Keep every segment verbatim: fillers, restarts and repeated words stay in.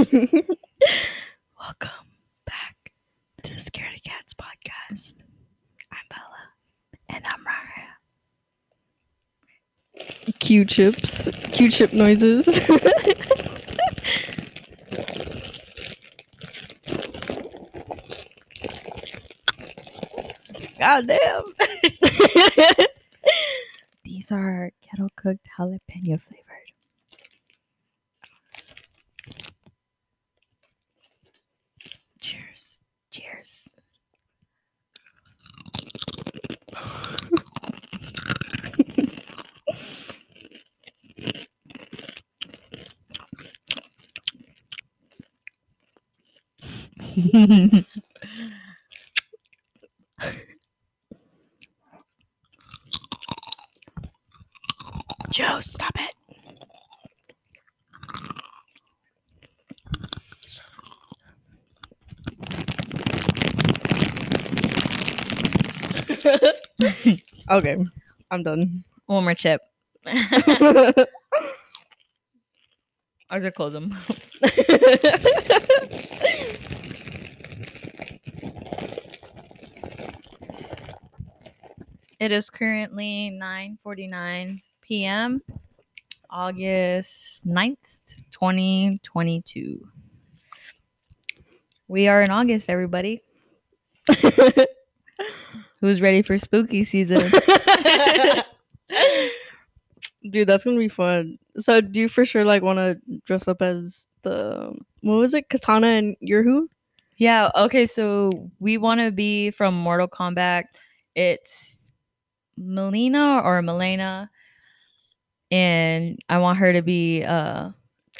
Welcome back to the Scared of Cats podcast. I'm Bella. And I'm Rara. Q-chips. Q-chip noises. God damn. These are kettle cooked jalapeno flavor. Cheers. Joe, stop it. Okay, I'm done. One more chip. I just close them. It is currently nine forty-nine p.m. August ninth, twenty twenty-two. We are in August, everybody. Who's ready for spooky season? Dude, that's going to be fun. So do you for sure like want to dress up as the, what was it? Katana and you're who? Yeah. Okay. So we want to be from Mortal Kombat. It's Mileena or Mileena. And I want her to be uh,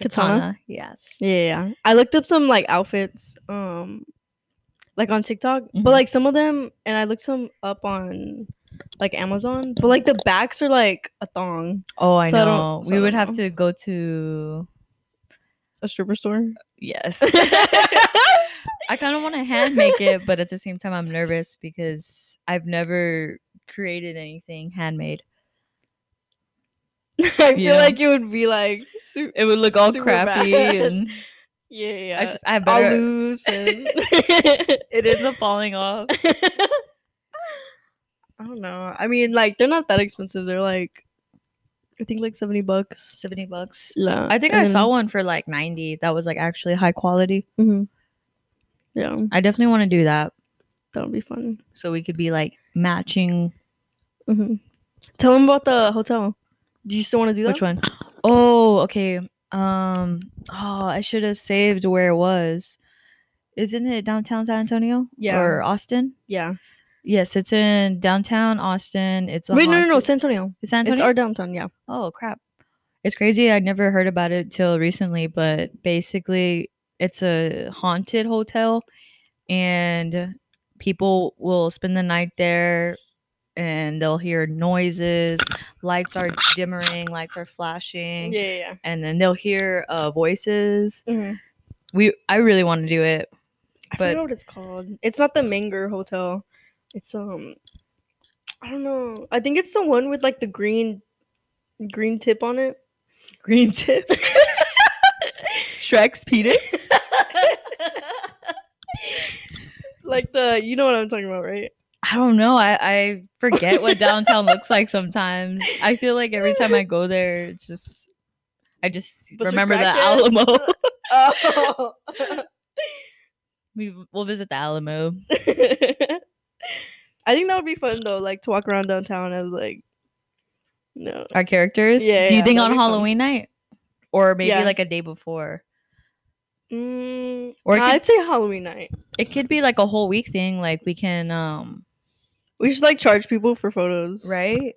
Katana. Katana. Yes. Yeah, yeah. I looked up some like outfits. Um. Like on TikTok, mm-hmm. but like some of them, and I looked some up on like Amazon, but like the backs are like a thong. Oh, I so know. I so we I would know. have to go to a stripper store. Yes. I kind of want to hand make it, but at the same time, I'm nervous because I've never created anything handmade. I feel yeah. like it would be like su- it would look all crappy bad. and. Yeah, yeah. I should, I better... I'll lose. And... it ends up falling off. I don't know. I mean, like, they're not that expensive. They're like, I think like seventy bucks. seventy bucks. Yeah. I think and I then... saw one for like ninety that was like actually high quality. Mm-hmm. Yeah. I definitely want to do that. That would be fun. So we could be like matching. Mm-hmm. Tell them about the hotel. Do you still want to do that? Which one? Oh, okay. Um, oh, I should have saved where it was. Isn't it downtown San Antonio? Yeah. Or Austin? Yeah. Yes, it's in downtown Austin. It's Wait, no, no, no, San Antonio. It's San Antonio? It's our downtown, yeah. Oh, crap. It's crazy. I never heard about it till recently, but basically it's a haunted hotel and people will spend the night there and they'll hear noises. Lights are dimmering, lights are flashing. Yeah, yeah, yeah. And then they'll hear uh, voices. Mm-hmm. We, I really want to do it. But... I don't know what it's called. It's not the Menger Hotel. It's um, I don't know. I think it's the one with like the green, green tip on it. Green tip. Shrek's penis. Like the, you know what I'm talking about, right? I don't know. I, I forget what downtown looks like sometimes. I feel like every time I go there, it's just I just but remember the Alamo. Oh. we we'll visit the Alamo. I think that would be fun though, like to walk around downtown as like no our characters. Yeah. Do you yeah, think on Halloween fun. night or maybe yeah. like a day before? Mm, or nah, could, I'd say Halloween night. It could be like a whole week thing. Like we can, um, we should like charge people for photos, right?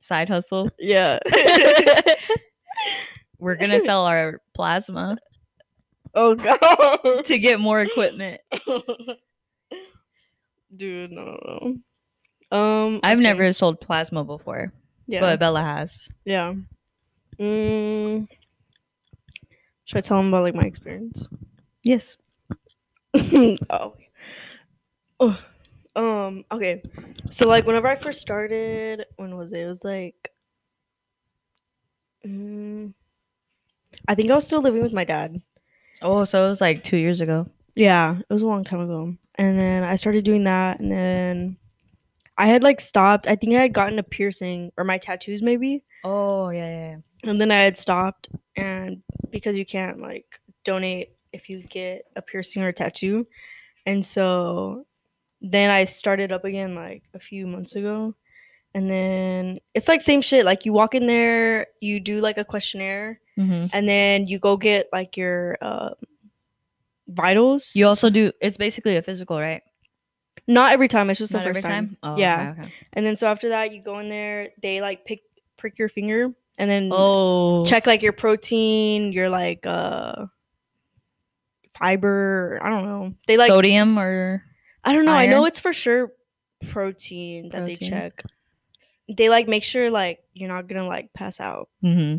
Side hustle. Yeah, we're gonna sell our plasma. Oh god, to get more equipment. Dude, no, no, no. Um, I've okay. never sold plasma before. Yeah, but Bella has. Yeah. Mm. Should I tell them about like my experience? Yes. oh. oh. Um. Okay. So like whenever I first started, when was it? It was like. Um, I think I was still living with my dad. Oh, so it was like two years ago. Yeah, it was a long time ago. And then I started doing that, and then I had like stopped. I think I had gotten a piercing or my tattoos maybe. Oh, yeah, yeah, yeah. And then I had stopped, and because you can't like donate if you get a piercing or a tattoo. And so then I started up again like a few months ago. And then it's like same shit. Like you walk in there, you do like a questionnaire, mm-hmm. and then you go get like your uh, vitals. You also do, it's basically a physical, right? Not every time. It's just Not the first every time. time? Oh, yeah. Okay, okay. And then so after that, you go in there. They like pick prick your finger and then oh. check like your protein, your like uh, fiber. I don't know. They like sodium or I don't know. Iron? I know it's for sure protein that protein. they check. They like make sure like you're not gonna like pass out. Mm-hmm.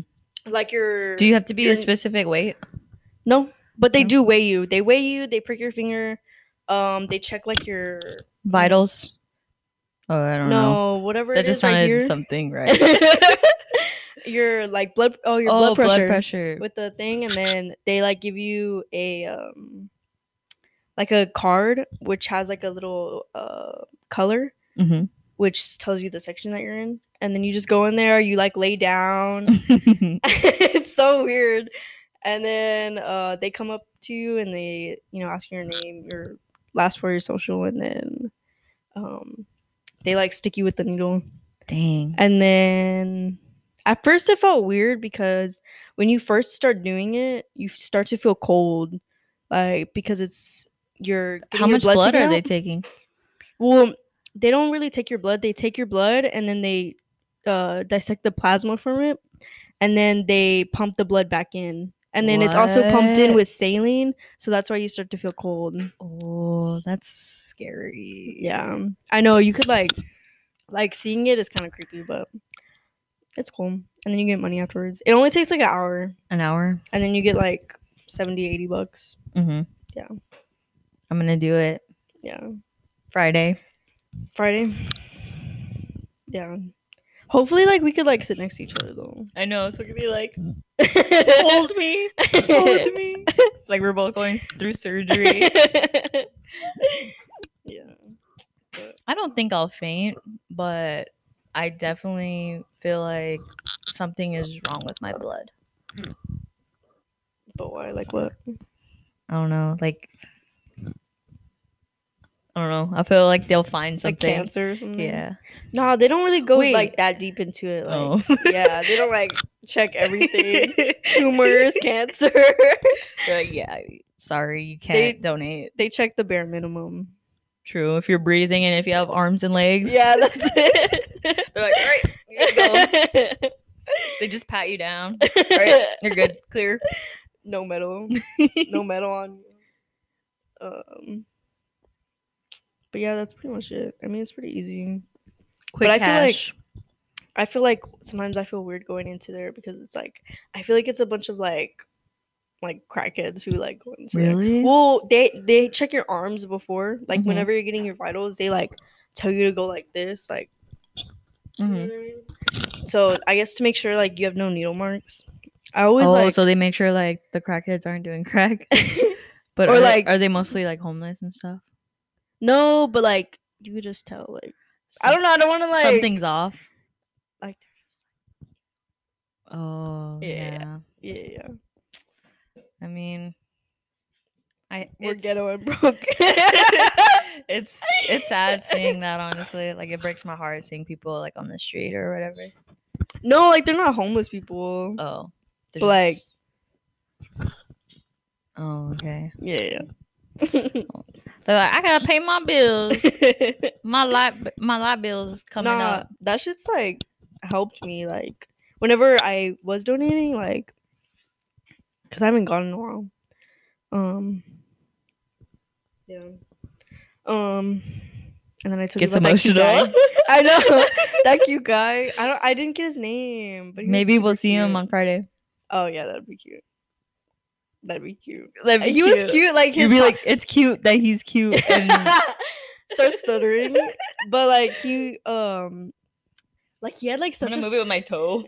Like your. Do you have to be your, a specific weight? No, but they no. do weigh you. They weigh you. They prick your finger. Um, they check like your vitals. Oh, I don't no, know. No, whatever. That it just is sounded right here. Something right. Your like blood. Oh, your oh, blood, pressure blood pressure with the thing, and then they like give you a um, like a card which has like a little uh color, mm-hmm. which tells you the section that you're in, and then you just go in there. You like lay down. It's so weird, and then uh they come up to you and they you know ask your name, your last word, your social, and then um they like stick you with the needle. Dang. And then at first it felt weird because when you first start doing it, you start to feel cold, like because it's your how much blood, blood are they taking? Well, they don't really take your blood. They take your blood and then they uh, dissect the plasma from it, and then they pump the blood back in. And then what? It's also pumped in with saline, so that's why you start to feel cold. Oh, that's scary. Yeah, I know. You could like, like seeing it is kind of creepy, but it's cool. And then you get money afterwards. It only takes like an hour. An hour. And then you get like seventy, eighty bucks. Mm-hmm. Yeah. I'm gonna do it. Yeah. Friday. Friday. Yeah. Hopefully, like, we could, like, sit next to each other, though. I know. So, we could be like, hold me. Hold me. Like, we're both going through surgery. Yeah. But. I don't think I'll faint, but I definitely feel like something is wrong with my blood. But why? Like, what? I don't know. Like, I don't know. I feel like they'll find something. Like cancer or something? Yeah. No, they don't really go Wait. like that deep into it. Like, oh. Yeah, they don't like check everything. Tumors, cancer. They're like, yeah, sorry, you can't they, donate. They check the bare minimum. True. If you're breathing and if you have arms and legs. Yeah, that's it. They're like, all right, you gotta go. They just pat you down. All right, you're good. Clear. No metal. No metal on you. Um... But yeah, that's pretty much it. I mean, it's pretty easy. Quick but cash. I feel like I feel like sometimes I feel weird going into there because it's like I feel like it's a bunch of like like crackheads who like go into really? there. Well, they they check your arms before, like mm-hmm. whenever you're getting your vitals, they like tell you to go like this, like. Mm-hmm. You know what I mean? So I guess to make sure like you have no needle marks. I always oh, like, so they make sure like the crackheads aren't doing crack. But or are, like, are they mostly like homeless and stuff? No, but like you could just tell, like I don't know, I don't want to like something's off. Like, oh yeah, yeah, yeah. yeah. I mean, I we're it's, ghetto and broke. it's it's sad seeing that. Honestly, like it breaks my heart seeing people like on the street or whatever. No, like they're not homeless people. Oh, but just... like, oh okay, yeah. yeah. They're like, I gotta pay my bills. my light, my light bill's coming nah, up. That shit's like helped me. Like whenever I was donating, like, cause I haven't gone in a while. Um, yeah. Um, and then I took. Gets emotional. I know that cute guy. I don't. I didn't get his name, but he maybe we'll see cute. him on Friday. Oh yeah, that'd be cute. That'd be cute. That'd be he cute. was cute. Like his You'd be like, it's cute that he's cute and starts stuttering. But like he um like he had like such I'm a movie with my toe.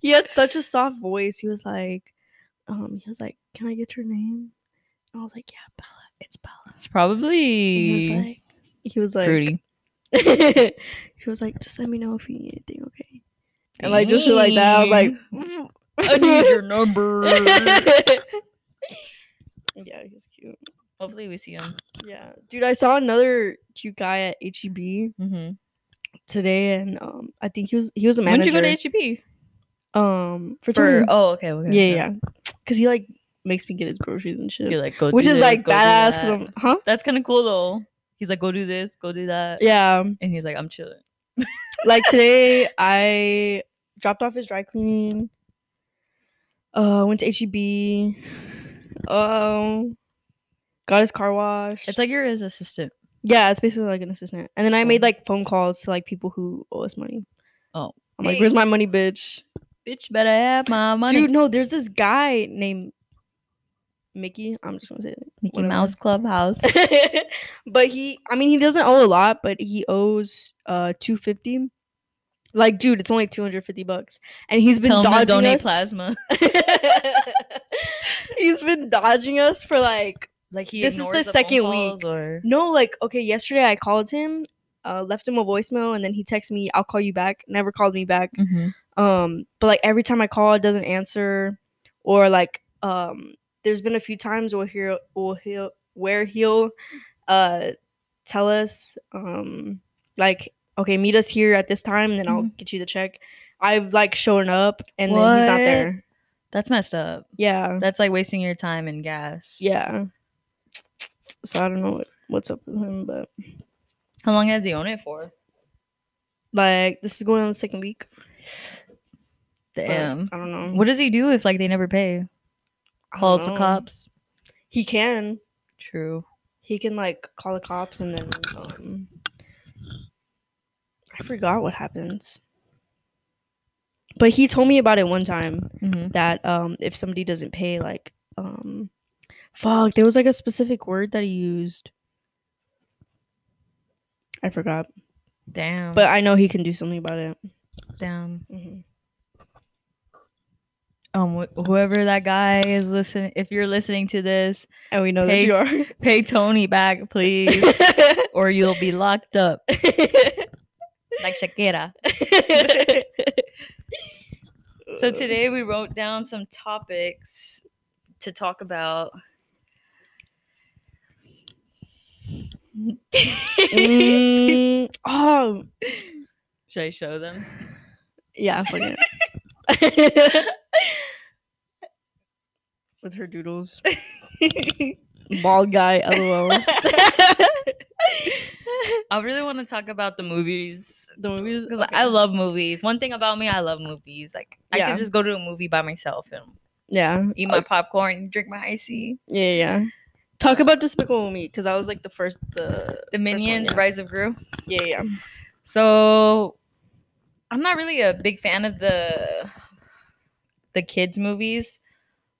He had such a soft voice. He was like, um, he was like, "Can I get your name?" And I was like, "Yeah, Bella. It's Bella." It's probably. And he was like, he was like, Fruity. He was like, "Just let me know if you need anything, okay?" And like, just shit like that. I was like, mm, "I need your number." Yeah, he's cute. Hopefully we see him. Yeah, dude, I saw another cute guy at H E B mm-hmm. today, and um, I think he was he was a manager. When did you go to H E B? Um, for, for oh, okay, okay, yeah, yeah, because he like makes me get his groceries and shit. You're like, go do which this, is like badass. That. Cause I'm, huh? That's kind of cool though. He's like, go do this, go do that. Yeah, and he's like, I'm chilling. Like today, I dropped off his dry cleaning. Uh, went to H E B. Um. Got his car wash. It's like you're his assistant. Yeah, it's basically like an assistant. And then I made like phone calls to like people who owe us money. Oh. I'm hey. like, where's my money, bitch? Bitch, better have my money. Dude, no, there's this guy named Mickey. I'm just going to say it. Mickey Whatever. Mouse Clubhouse. But he, I mean, he doesn't owe a lot, but he owes uh two hundred fifty dollars. Like, dude, it's only two hundred fifty bucks. And he's been Tell dodging him to donate us. Plasma. He's been dodging us for like... Like he this is the, the second week. Or... No, like okay, yesterday I called him, uh, left him a voicemail, and then he texted me, "I'll call you back." Never called me back. Mm-hmm. Um, but like every time I call, it doesn't answer, or like um, there's been a few times where he'll, where he'll, where he'll uh, tell us um, like, "Okay, meet us here at this time, and then mm-hmm. I'll get you the check." I've like shown up, and what? Then he's not there. That's messed up. Yeah, that's like wasting your time and gas. Yeah. So I don't know what, what's up with him, but how long has he owned it for? Like this is going on the second week. Damn, but I don't know. What does he do if like they never pay? Calls the cops. He can. True. He can like call the cops and then. Um, I forgot what happens. But he told me about it one time mm-hmm. that um if somebody doesn't pay like um. Fuck, there was like a specific word that he used. I forgot. Damn. But I know he can do something about it. Damn. Mm-hmm. Um, wh- whoever that guy is listening, if you're listening to this, and we know pay, that you are, pay Tony back, please, or you'll be locked up. Like Shakira. So today we wrote down some topics to talk about. mm, oh, should I show them? Yeah, fuck it. With her doodles, bald guy, lol. I really want to talk about the movies, the movies, because okay. I love movies. One thing about me, I love movies. Like yeah. I could just go to a movie by myself and yeah, eat my oh. popcorn, drink my icy. Yeah, yeah. Talk about Despicable Me, because I was like the first, the the Minions, first one, yeah. Rise of Gru. Yeah, yeah. So, I'm not really a big fan of the the kids movies,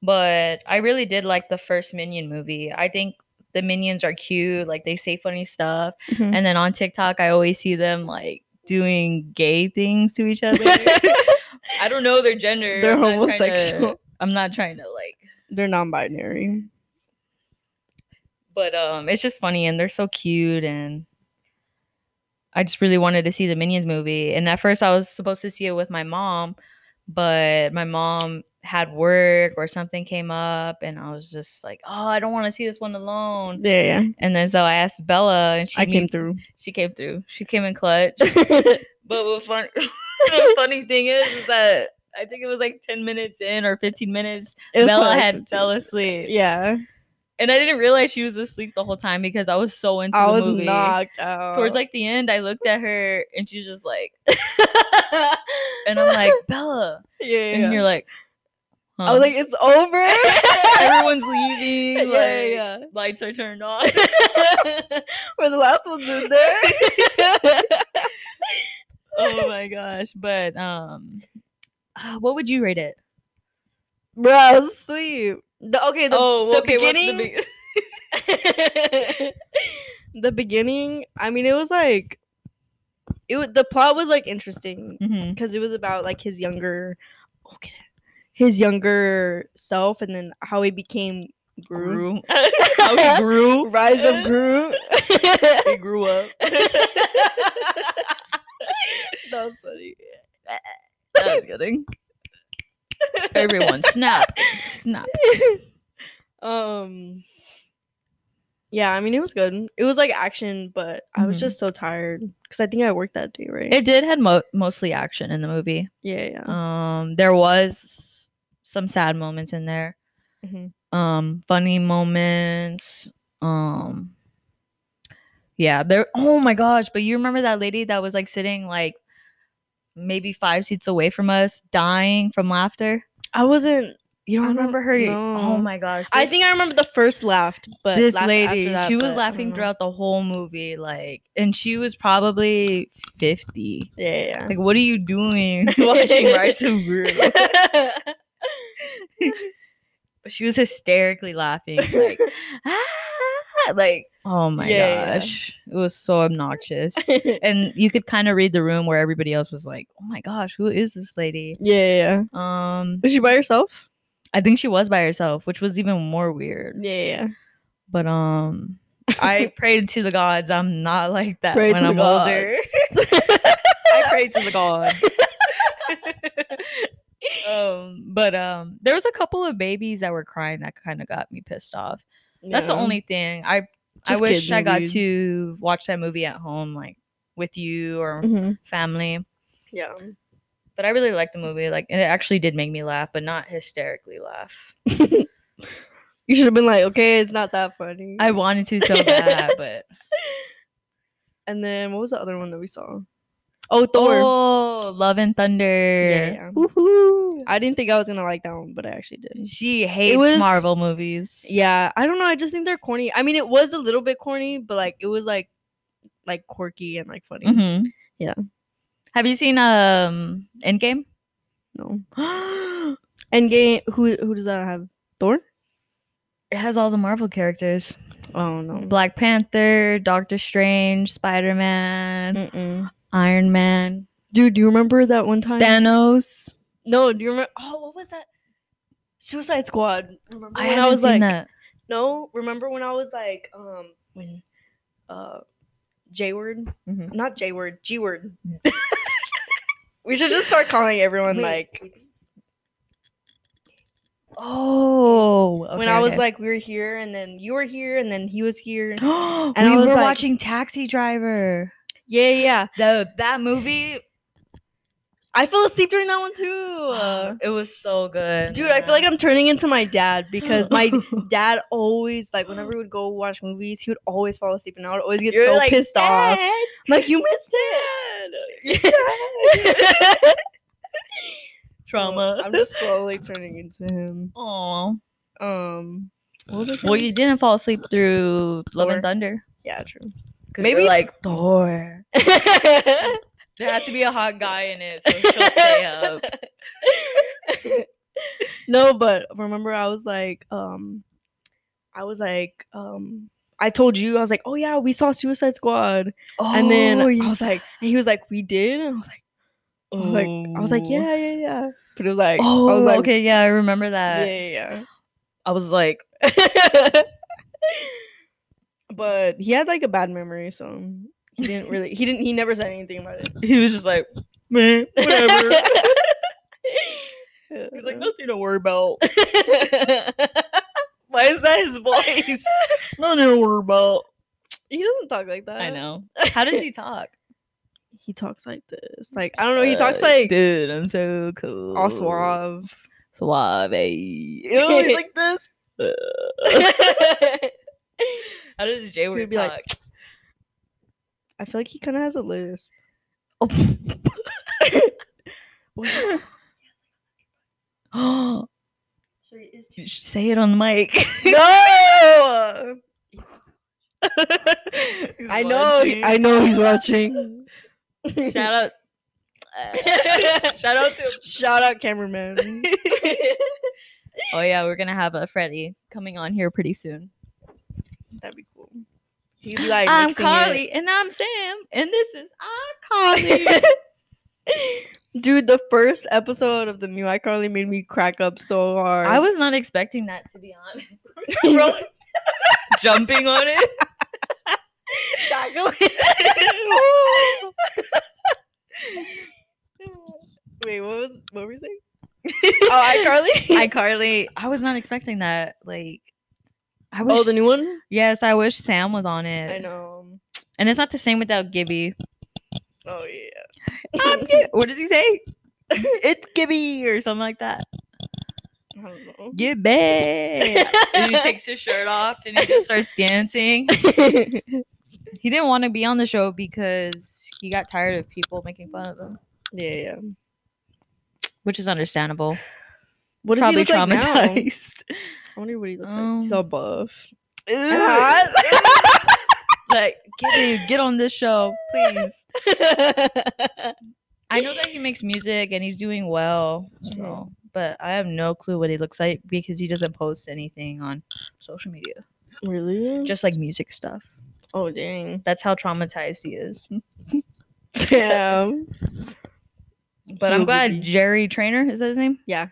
but I really did like the first Minion movie. I think the Minions are cute, like they say funny stuff, mm-hmm. and then on TikTok I always see them like doing gay things to each other. I don't know their gender. They're I'm homosexual. To, I'm not trying to like. They're non-binary. But um, it's just funny, and they're so cute, and I just really wanted to see the Minions movie. And at first, I was supposed to see it with my mom, but my mom had work or something came up, and I was just like, "Oh, I don't want to see this one alone." Yeah, yeah. And then so I asked Bella, and she I came me- through. She came through. She came in clutch. But what fun- the funny thing is, is that I think it was like ten minutes in or fifteen minutes, Bella like had fifteen fell asleep. Yeah. And I didn't realize she was asleep the whole time because I was so into I the movie. I was knocked out. Towards like the end, I looked at her and she's just like, and I'm like, Bella. Yeah. And yeah. You're like, huh? I was like, it's over. Everyone's leaving. Like, yeah, yeah. Lights are turned off. We're the last ones in there. Oh my gosh! But um, what would you rate it? Bro, I was asleep. The, okay, the, oh, the okay, beginning. The, be- the beginning. I mean, it was like, it was, the plot was like interesting because mm-hmm. it was about like his younger look at his younger self and then how he became Gru. How he grew. Rise of Gru. He grew up. That was funny. That was kidding. Everyone, snap. Snap. Um... Yeah, I mean, it was good. It was, like, action, but I was mm-hmm. just so tired. Because I think I worked that day, right? It did had mo- mostly action in the movie. Yeah, yeah. Um, there was some sad moments in there. Mm-hmm. Um, funny moments. Um, yeah. There. Oh, my gosh. But you remember that lady that was, like, sitting, like, maybe five seats away from us, dying from laughter? I wasn't. You don't I remember her? No. Oh my gosh! This, I think I remember the first laugh, but this lady, after that, she was laughing throughout the whole movie, like, and she was probably fifty. Yeah, yeah. Like, what are you doing watching Rise of Gru? But she was hysterically laughing, like, ah, like, oh my yeah, gosh, yeah. It was so obnoxious, and you could kind of read the room where everybody else was like, oh my gosh, who is this lady? Yeah, yeah. Um, was she by herself? I think she was by herself, which was even more weird. Yeah, yeah. But um, I prayed to the gods. I'm not like that pray when I'm older. I prayed to the gods. um, but um, there was a couple of babies that were crying that kind of got me pissed off. Yeah. That's the only thing. I Just I wish I got to watch that movie at home, like with you or mm-hmm. family. Yeah. But I really liked the movie. Like, and it actually did make me laugh, but not hysterically laugh. You should have been like, okay, it's not that funny. I wanted to so bad, but. And then what was the other one that we saw? Oh, Thor. Oh, Love and Thunder. Yeah, yeah. Woohoo. I didn't think I was going to like that one, but I actually did. She hates was, Marvel movies. Yeah. I don't know. I just think they're corny. I mean, it was a little bit corny, but like, it was like, like quirky and like funny. Mm-hmm. Yeah. Have you seen um Endgame? No. Endgame. Who who does that have? Thor. It has all the Marvel characters. Oh no. Black Panther, Doctor Strange, Spider Man, Mm-mm. Iron Man. Dude, do you remember that one time? Thanos. No, do you remember? Oh, what was that? Suicide Squad. Remember I when I was seen like, that. No, remember when I was like, um, when, uh, J word, mm-hmm. not J word, G word. We should just start calling everyone Wait. like. Oh, okay, when I was okay. like, we were here, and then you were here, and then he was here, and we I was were like, watching Taxi Driver. Yeah, yeah. The, that movie, I fell asleep during that one too. It was so good, dude. Yeah. I feel like I'm turning into my dad because my dad always, like, whenever we would go watch movies, he would always fall asleep, and I would always get You're so like, pissed Dad. off. I'm like, you missed it. Trauma. I'm just slowly turning into him. Aw. Um. What was well, you didn't fall asleep through Thor. Love and Thunder. Yeah, true. Maybe like Thor. There has to be a hot guy in it, so she'll stay up. No, but remember, I was like, um, I was like, um. I told you, I was like, oh, yeah, we saw Suicide Squad. Oh, and then I was like, and he was like, we did? And I was like, oh. I was like, I was like, yeah, yeah, yeah. But it was like, oh, I was like, okay, yeah, I remember that. Yeah, yeah, yeah. I was like, but he had like a bad memory, so he didn't really, he didn't, he never said anything about it. He was just like, meh, whatever. He was like, nothing to worry about. Why is that his voice? Nothing to worry about. He doesn't talk like that. I know. How does he talk? He talks like this. Like, I don't know. He uh, talks like... Dude, I'm so cool. All suave. Suave. Ew, he's like this. How does J word talk? Like, I feel like he kind of has a lisp. Oh. Say it on the mic. No. I know. Watching. I know he's watching. Shout out. Uh, shout out to him. Shout out cameraman. Oh yeah, we're gonna have a Freddy coming on here pretty soon. That'd be cool. He'd be like, I'm Carly it. And I'm Sam and this is iCarly. Dude, the first episode of the new iCarly made me crack up so hard. I was not expecting that, to be honest. Jumping on it. Wait, what was what were we saying? Oh, iCarly? iCarly. I was not expecting that. Like, I wish. Oh, the new one? Yes, I wish Sam was on it. I know. And it's not the same without Gibby. Oh yeah. I'm Gib- what does he say? It's Gibby or something like that. I don't know. Gibby. And he takes his shirt off and he just starts dancing. He didn't want to be on the show because he got tired of people making fun of him. Yeah, yeah. Which is understandable. What does Probably he look traumatized. Like now? I wonder what he looks um, like. He's all buff. Like, Gibby, get on this show, please. I know that he makes music and he's doing well, so, mm. but I have no clue what he looks like because he doesn't post anything on social media. Really? Just like music stuff. Oh, dang. That's how traumatized he is. Damn. But I'm glad Jerry Trainor, is that his name? Yeah.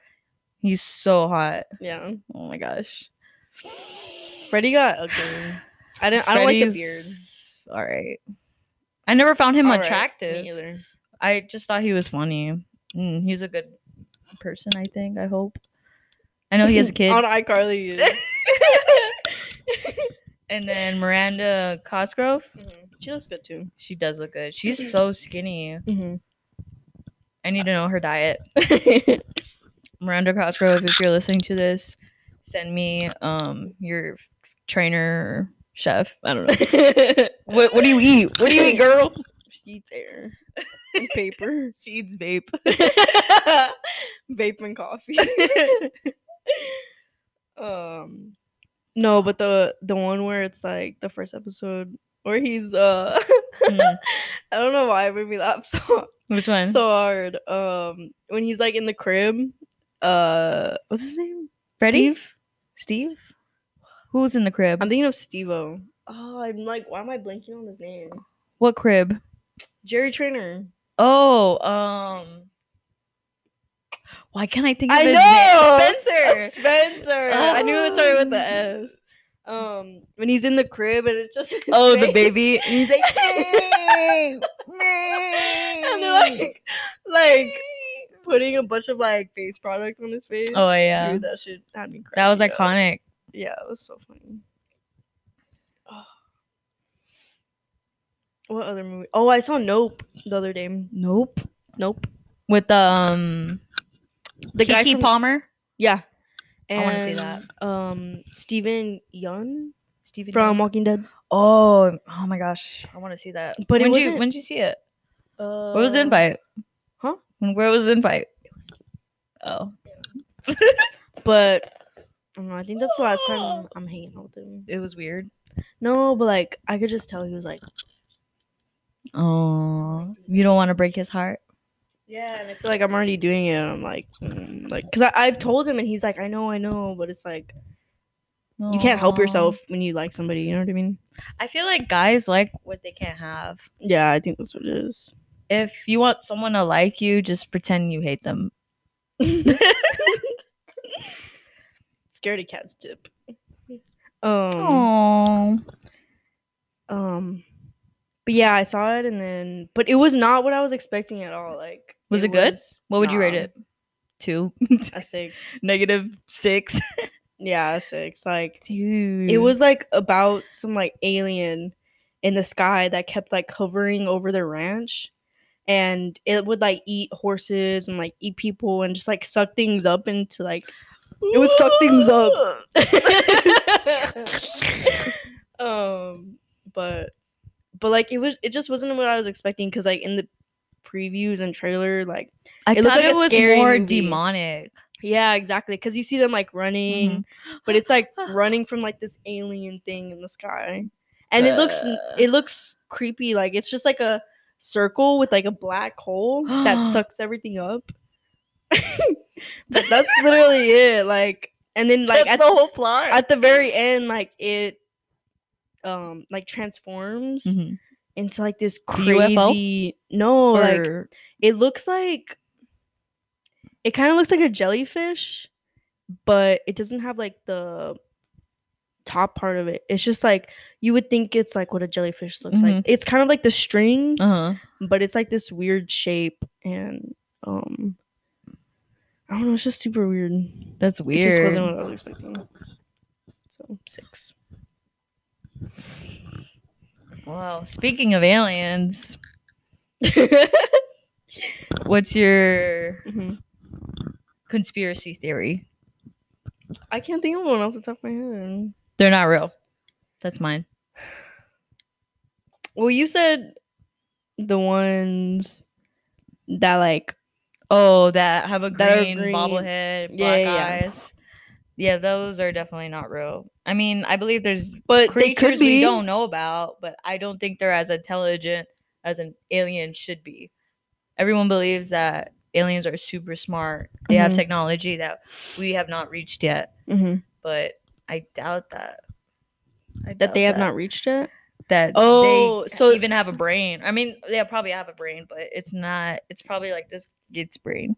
He's so hot. Yeah. Oh my gosh. Freddie got ugly. I don't Freddy's, I don't like the beard. All right. I never found him all attractive. Right. Me either. I just thought he was funny. Mm, he's a good person, I think. I hope. I know he has a kid. On iCarly. And then Miranda Cosgrove. Mm-hmm. She looks good too. She does look good. She's so skinny. Mm-hmm. I need to know her diet. Miranda Cosgrove, if you're listening to this, send me um your trainer chef. I don't know. what what do you eat? What do you eat, girl? She eats air. And paper. She eats vape. Vape and coffee. um No, but the the one where it's like the first episode where he's uh mm. I don't know why it made me laugh so hard. Which one? So hard. Um, when he's like in the crib, uh, what's his name? Freddie? Steve? Steve? Who's in the crib? I'm thinking of Steve-O. Oh, I'm like, why am I blanking on his name? What crib? Jerry Trainor. Oh, um, why can't I think of I his know! Name? Spencer. Spencer. Oh. I knew it started with the S. Um, when he's in the crib and it's just oh face. The baby, and he's like, hey, hey. And they're like, like putting a bunch of like face products on his face. Oh yeah, dude, that shit had me crying. That was iconic. Up. Yeah, it was so funny. Oh. What other movie? Oh, I saw Nope the other day. Nope, Nope with um the Kiki guy from Palmer. Yeah. And, I want to see that. Um, Steven Yeun, Steven from Yeun. Walking Dead. Oh, oh my gosh, I want to see that. But when did you when did you see it? Uh, what was the invite? Huh? Where was the invite? Oh. Yeah. But I don't know. I think that's the last time I'm hanging out with him. It was weird. No, but like I could just tell he was like, oh, you don't want to break his heart. Yeah, and I feel like I'm already doing it, and I'm like, mm, like, because I've told him, and he's like, I know, I know, but it's like, aww. You can't help yourself when you like somebody, you know what I mean? I feel like guys like what they can't have. Yeah, I think that's what it is. If you want someone to like you, just pretend you hate them. Scaredy cat's tip. Um, Aww. Um, but yeah, I saw it, and then, but it was not what I was expecting at all, like. Was it, it good? Was, what would nah. you rate it? Two? A six. Negative six? Yeah, a six. Like, dude. It was, like, about some, like, alien in the sky that kept, like, hovering over the ranch. And it would, like, eat horses and, like, eat people and just, like, suck things up into, like, it would suck things up. um, But, but, like, it was it just wasn't what I was expecting because, like, in the previews and trailer, like I it thought like it was more movie. Demonic. Yeah, exactly. Because you see them like running, mm-hmm. but it's like running from like this alien thing in the sky, and uh, it looks it looks creepy. Like it's just like a circle with like a black hole that sucks everything up. But that's literally it. Like, and then like that's at the whole plot at the very end, like it, um, like transforms. Mm-hmm. Into like this crazy U F O? No, or like it looks like It kind of looks like a jellyfish, but it doesn't have like the top part of it. It's just like you would think it's like what a jellyfish looks mm-hmm. like. It's kind of like the strings, uh-huh. but it's like this weird shape, and um I don't know, it's just super weird. That's weird. It just wasn't what I was expecting. So six. Wow. Speaking of aliens, what's your mm-hmm. conspiracy theory? I can't think of one off the top of my head. They're not real. That's mine. Well, you said the ones that like oh, that have a green, green. bobblehead, black yeah, yeah. eyes. Yeah, those are definitely not real. I mean, I believe there's but creatures could be. We don't know about, but I don't think they're as intelligent as an alien should be. Everyone believes that aliens are super smart. They mm-hmm. have technology that we have not reached yet. Mm-hmm. But I doubt that. I doubt that they that. have not reached yet? That oh, they so even have a brain. I mean, they probably have a brain, but it's not. It's probably like this kid's brain.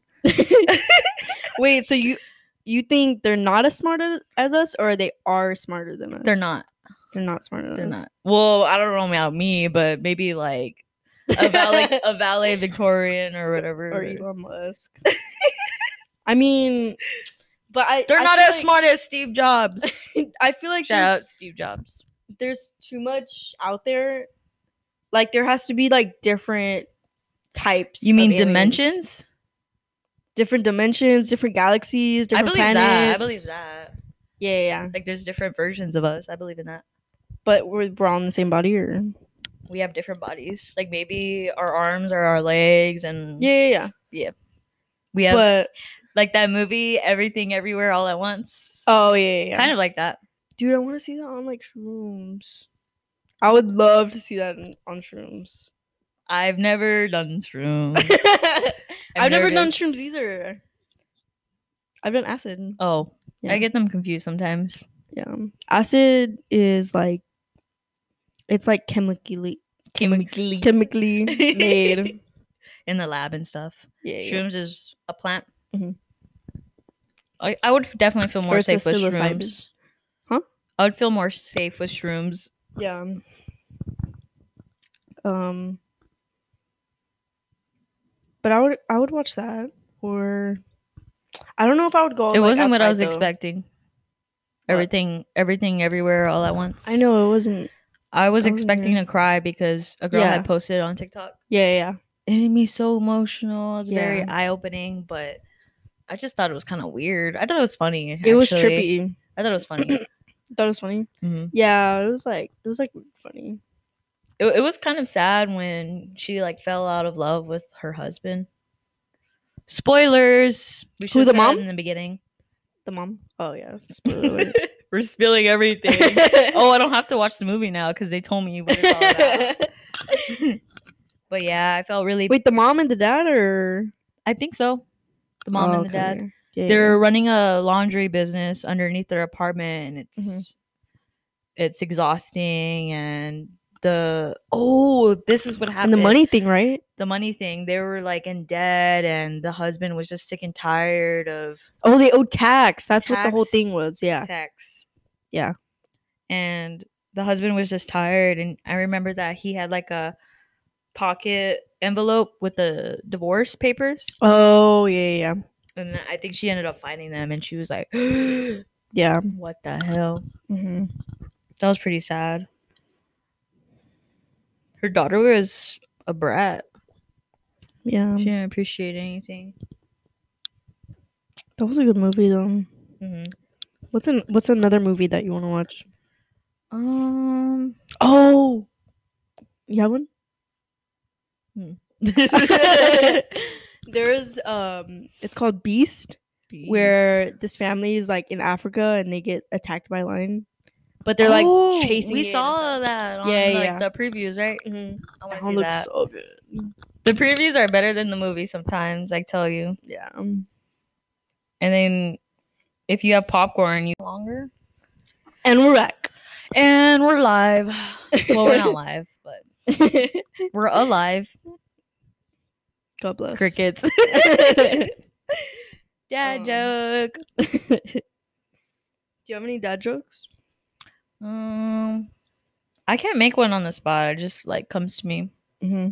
Wait, so you... You think they're not as smart as us, or they are smarter than us? They're not. They're not smarter than they're us. They're not. Well, I don't know about me, but maybe like a valet, a valet Victorian or whatever. Or Elon Musk. I mean, but I. They're I not as like, smart as Steve Jobs. I feel like shout out Steve Jobs. There's too much out there. Like there has to be like different types. You mean of dimensions? Different dimensions, different galaxies, different I believe planets. That. I believe that. Yeah, yeah, yeah. Like, there's different versions of us. I believe in that. But we're, we're all in the same body, or? We have different bodies. Like, maybe our arms are our legs, and... Yeah, yeah, yeah. Yeah. We have... But... Like, that movie, Everything Everywhere All at Once. Oh, yeah, yeah. Kind of like that. Dude, I want to see that on, like, shrooms. I would love to see that on shrooms. I've never done shrooms. I've, I've never done shrooms either. I've done acid. Oh, yeah. I get them confused sometimes. Yeah, acid is like it's like chemically, chemically, chemically made in the lab and stuff. Yeah, shrooms yeah. is a plant. Mm-hmm. I I would definitely feel more safe with psilocybin. Shrooms. Huh? I would feel more safe with shrooms. Yeah. Um. But I would I would watch that, or I don't know if I would go. It like, wasn't what I was though. expecting. Everything, what? everything, everywhere, all at once. I know it wasn't. I was I expecting wasn't to cry because a girl yeah. had posted on TikTok. Yeah, yeah. It made me so emotional. It was yeah. very eye opening, but I just thought it was kind of weird. I thought it was funny. Actually. It was trippy. I thought it was funny. Thought it was funny. Mm-hmm. Yeah, it was like it was like funny. It, it was kind of sad when she like fell out of love with her husband. Spoilers. We Who the mom in the beginning? The mom. Oh yeah. Spoiler. We're spilling everything. Oh, I don't have to watch the movie now because they told me what it's all about. But yeah, I felt really. Wait, the mom and the dad, or I think so. The mom oh, and okay. the dad. Yeah. They're running a laundry business underneath their apartment, and it's mm-hmm. it's exhausting and. The oh, this is what happened. And the money thing, right? The money thing. They were like in debt, and the husband was just sick and tired of. Oh, they owe tax. That's tax, what the whole thing was. Yeah, tax. Yeah, and the husband was just tired, and I remember that he had like a pocket envelope with the divorce papers. Oh yeah, yeah. And I think she ended up finding them, and she was like, "Yeah, what the hell?" Mm-hmm. That was pretty sad. Her daughter was a brat. Yeah. She didn't appreciate anything. That was a good movie, though. Mm-hmm. What's an, What's another movie that you want to watch? Um. Oh! You have one? Hmm. There is, um, it's called Beast, Beast, where this family is, like, in Africa, and they get attacked by a lion. But they're like oh, chasing. We saw that on yeah, like, yeah. the previews, right? Mm-hmm. I want to see looks that. So good. The previews are better than the movie sometimes, I tell you. Yeah. And then if you have popcorn, you longer. And we're back. And we're live. Well, we're not live, but we're alive. God bless. Crickets. Dad um, joke. Do you have any dad jokes? Um, I can't make one on the spot. It just like comes to me. Mm-hmm.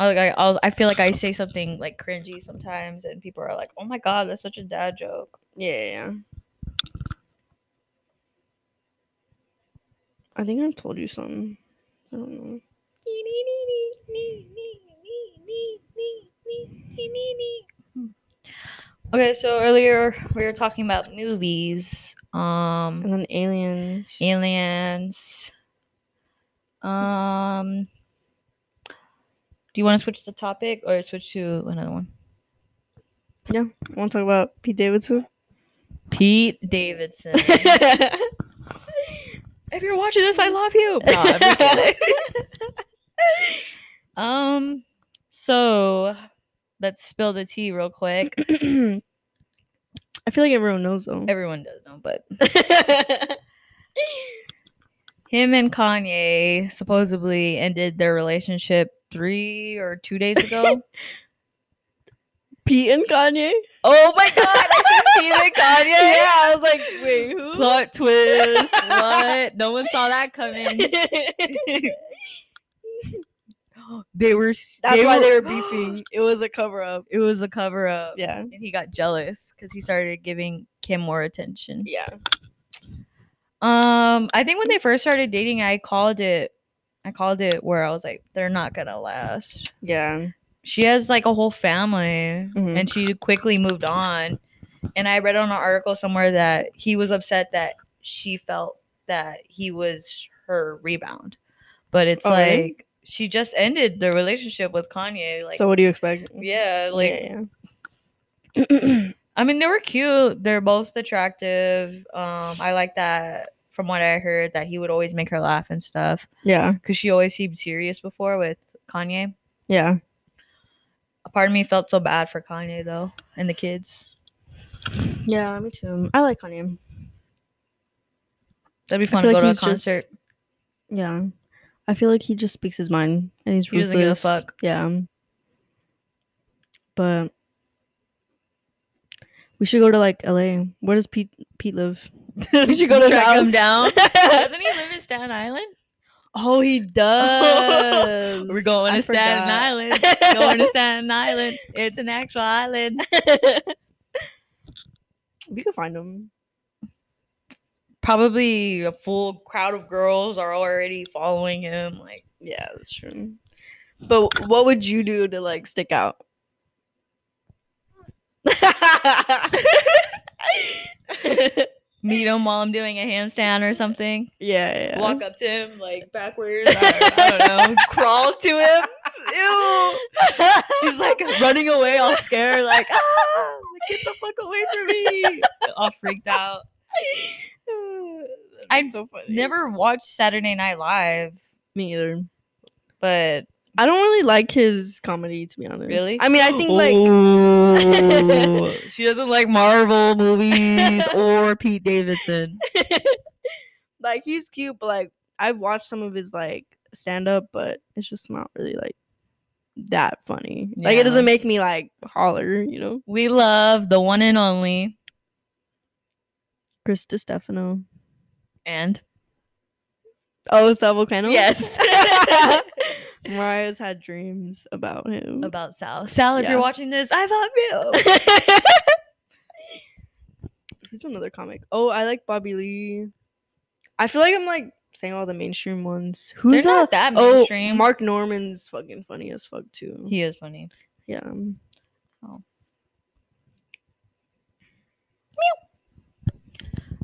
I like I I'll, I feel like I say something like cringy sometimes, and people are like, "Oh my god, that's such a dad joke." Yeah. I think I told you something. I don't know. Okay, so earlier we were talking about movies. Um, and then aliens. Aliens. Um, do you want to switch the topic or switch to another one? Yeah, I want to talk about Pete Davidson. Pete Davidson. If you're watching this, I love you. No, um, so let's spill the tea real quick. I feel like everyone knows though. Everyone does know, but him and Kanye supposedly ended their relationship three or two days ago. Pete and Kanye. Oh my god! I said Pete and Kanye. Yeah, I was like, wait, who? Plot twist. What? No one saw that coming. They were. That's they why were, they were beefing. It was a cover up. It was a cover up. Yeah. And he got jealous because he started giving Kim more attention. Yeah. Um, I think when they first started dating, I called it. I called it where I was like, they're not gonna last. Yeah. She has like a whole family, mm-hmm. and she quickly moved on. And I read on an article somewhere that he was upset that she felt that he was her rebound. But it's oh, like really? She just ended the relationship with Kanye. Like, so what do you expect? Yeah, like yeah, yeah. I mean, they were cute. They're both attractive. Um, I like that. From what I heard, that he would always make her laugh and stuff. Yeah, because she always seemed serious before with Kanye. Yeah. Part of me felt so bad for Kanye though, and the kids. Yeah, me too. I like Kanye. That'd be fun to like go to a concert. Just, yeah, I feel like he just speaks his mind and he's ruthless. He doesn't give a fuck. Yeah, but we should go to like L A. Where does Pete Pete live? We should go to track his house. Him down. Doesn't he live in Staten Island? Oh, he does. We're going to I Staten forgot. Island. We're going to Staten Island. It's an actual island. We could find him. Probably a full crowd of girls are already following him. Like, yeah, that's true. But what would you do to like stick out? Meet him while I'm doing a handstand or something. Yeah, yeah. Walk up to him like backwards. I, I don't know. Crawl to him. Ew. He's like running away, all scared, like, ah, get the fuck away from me. All freaked out. I so funny. Never watched Saturday Night Live. Me either. But I don't really like his comedy, to be honest. Really? I mean, I think, like... Oh, she doesn't like Marvel movies or Pete Davidson. Like, he's cute, but, like, I've watched some of his, like, stand-up, but it's just not really, like, that funny. Yeah. Like, it doesn't make me, like, holler, you know? We love the one and only... Chris DiStefano. And? Oh, Sal Volcano? Yes. Mario's had dreams about him. About Sal. Sal, if yeah. you're watching this, I love you. Who's another comic? Oh, I like Bobby Lee. I feel like I'm like saying all the mainstream ones. Who's They're not a- that mainstream? Oh, Mark Norman's fucking funny as fuck too. He is funny. Yeah. Oh.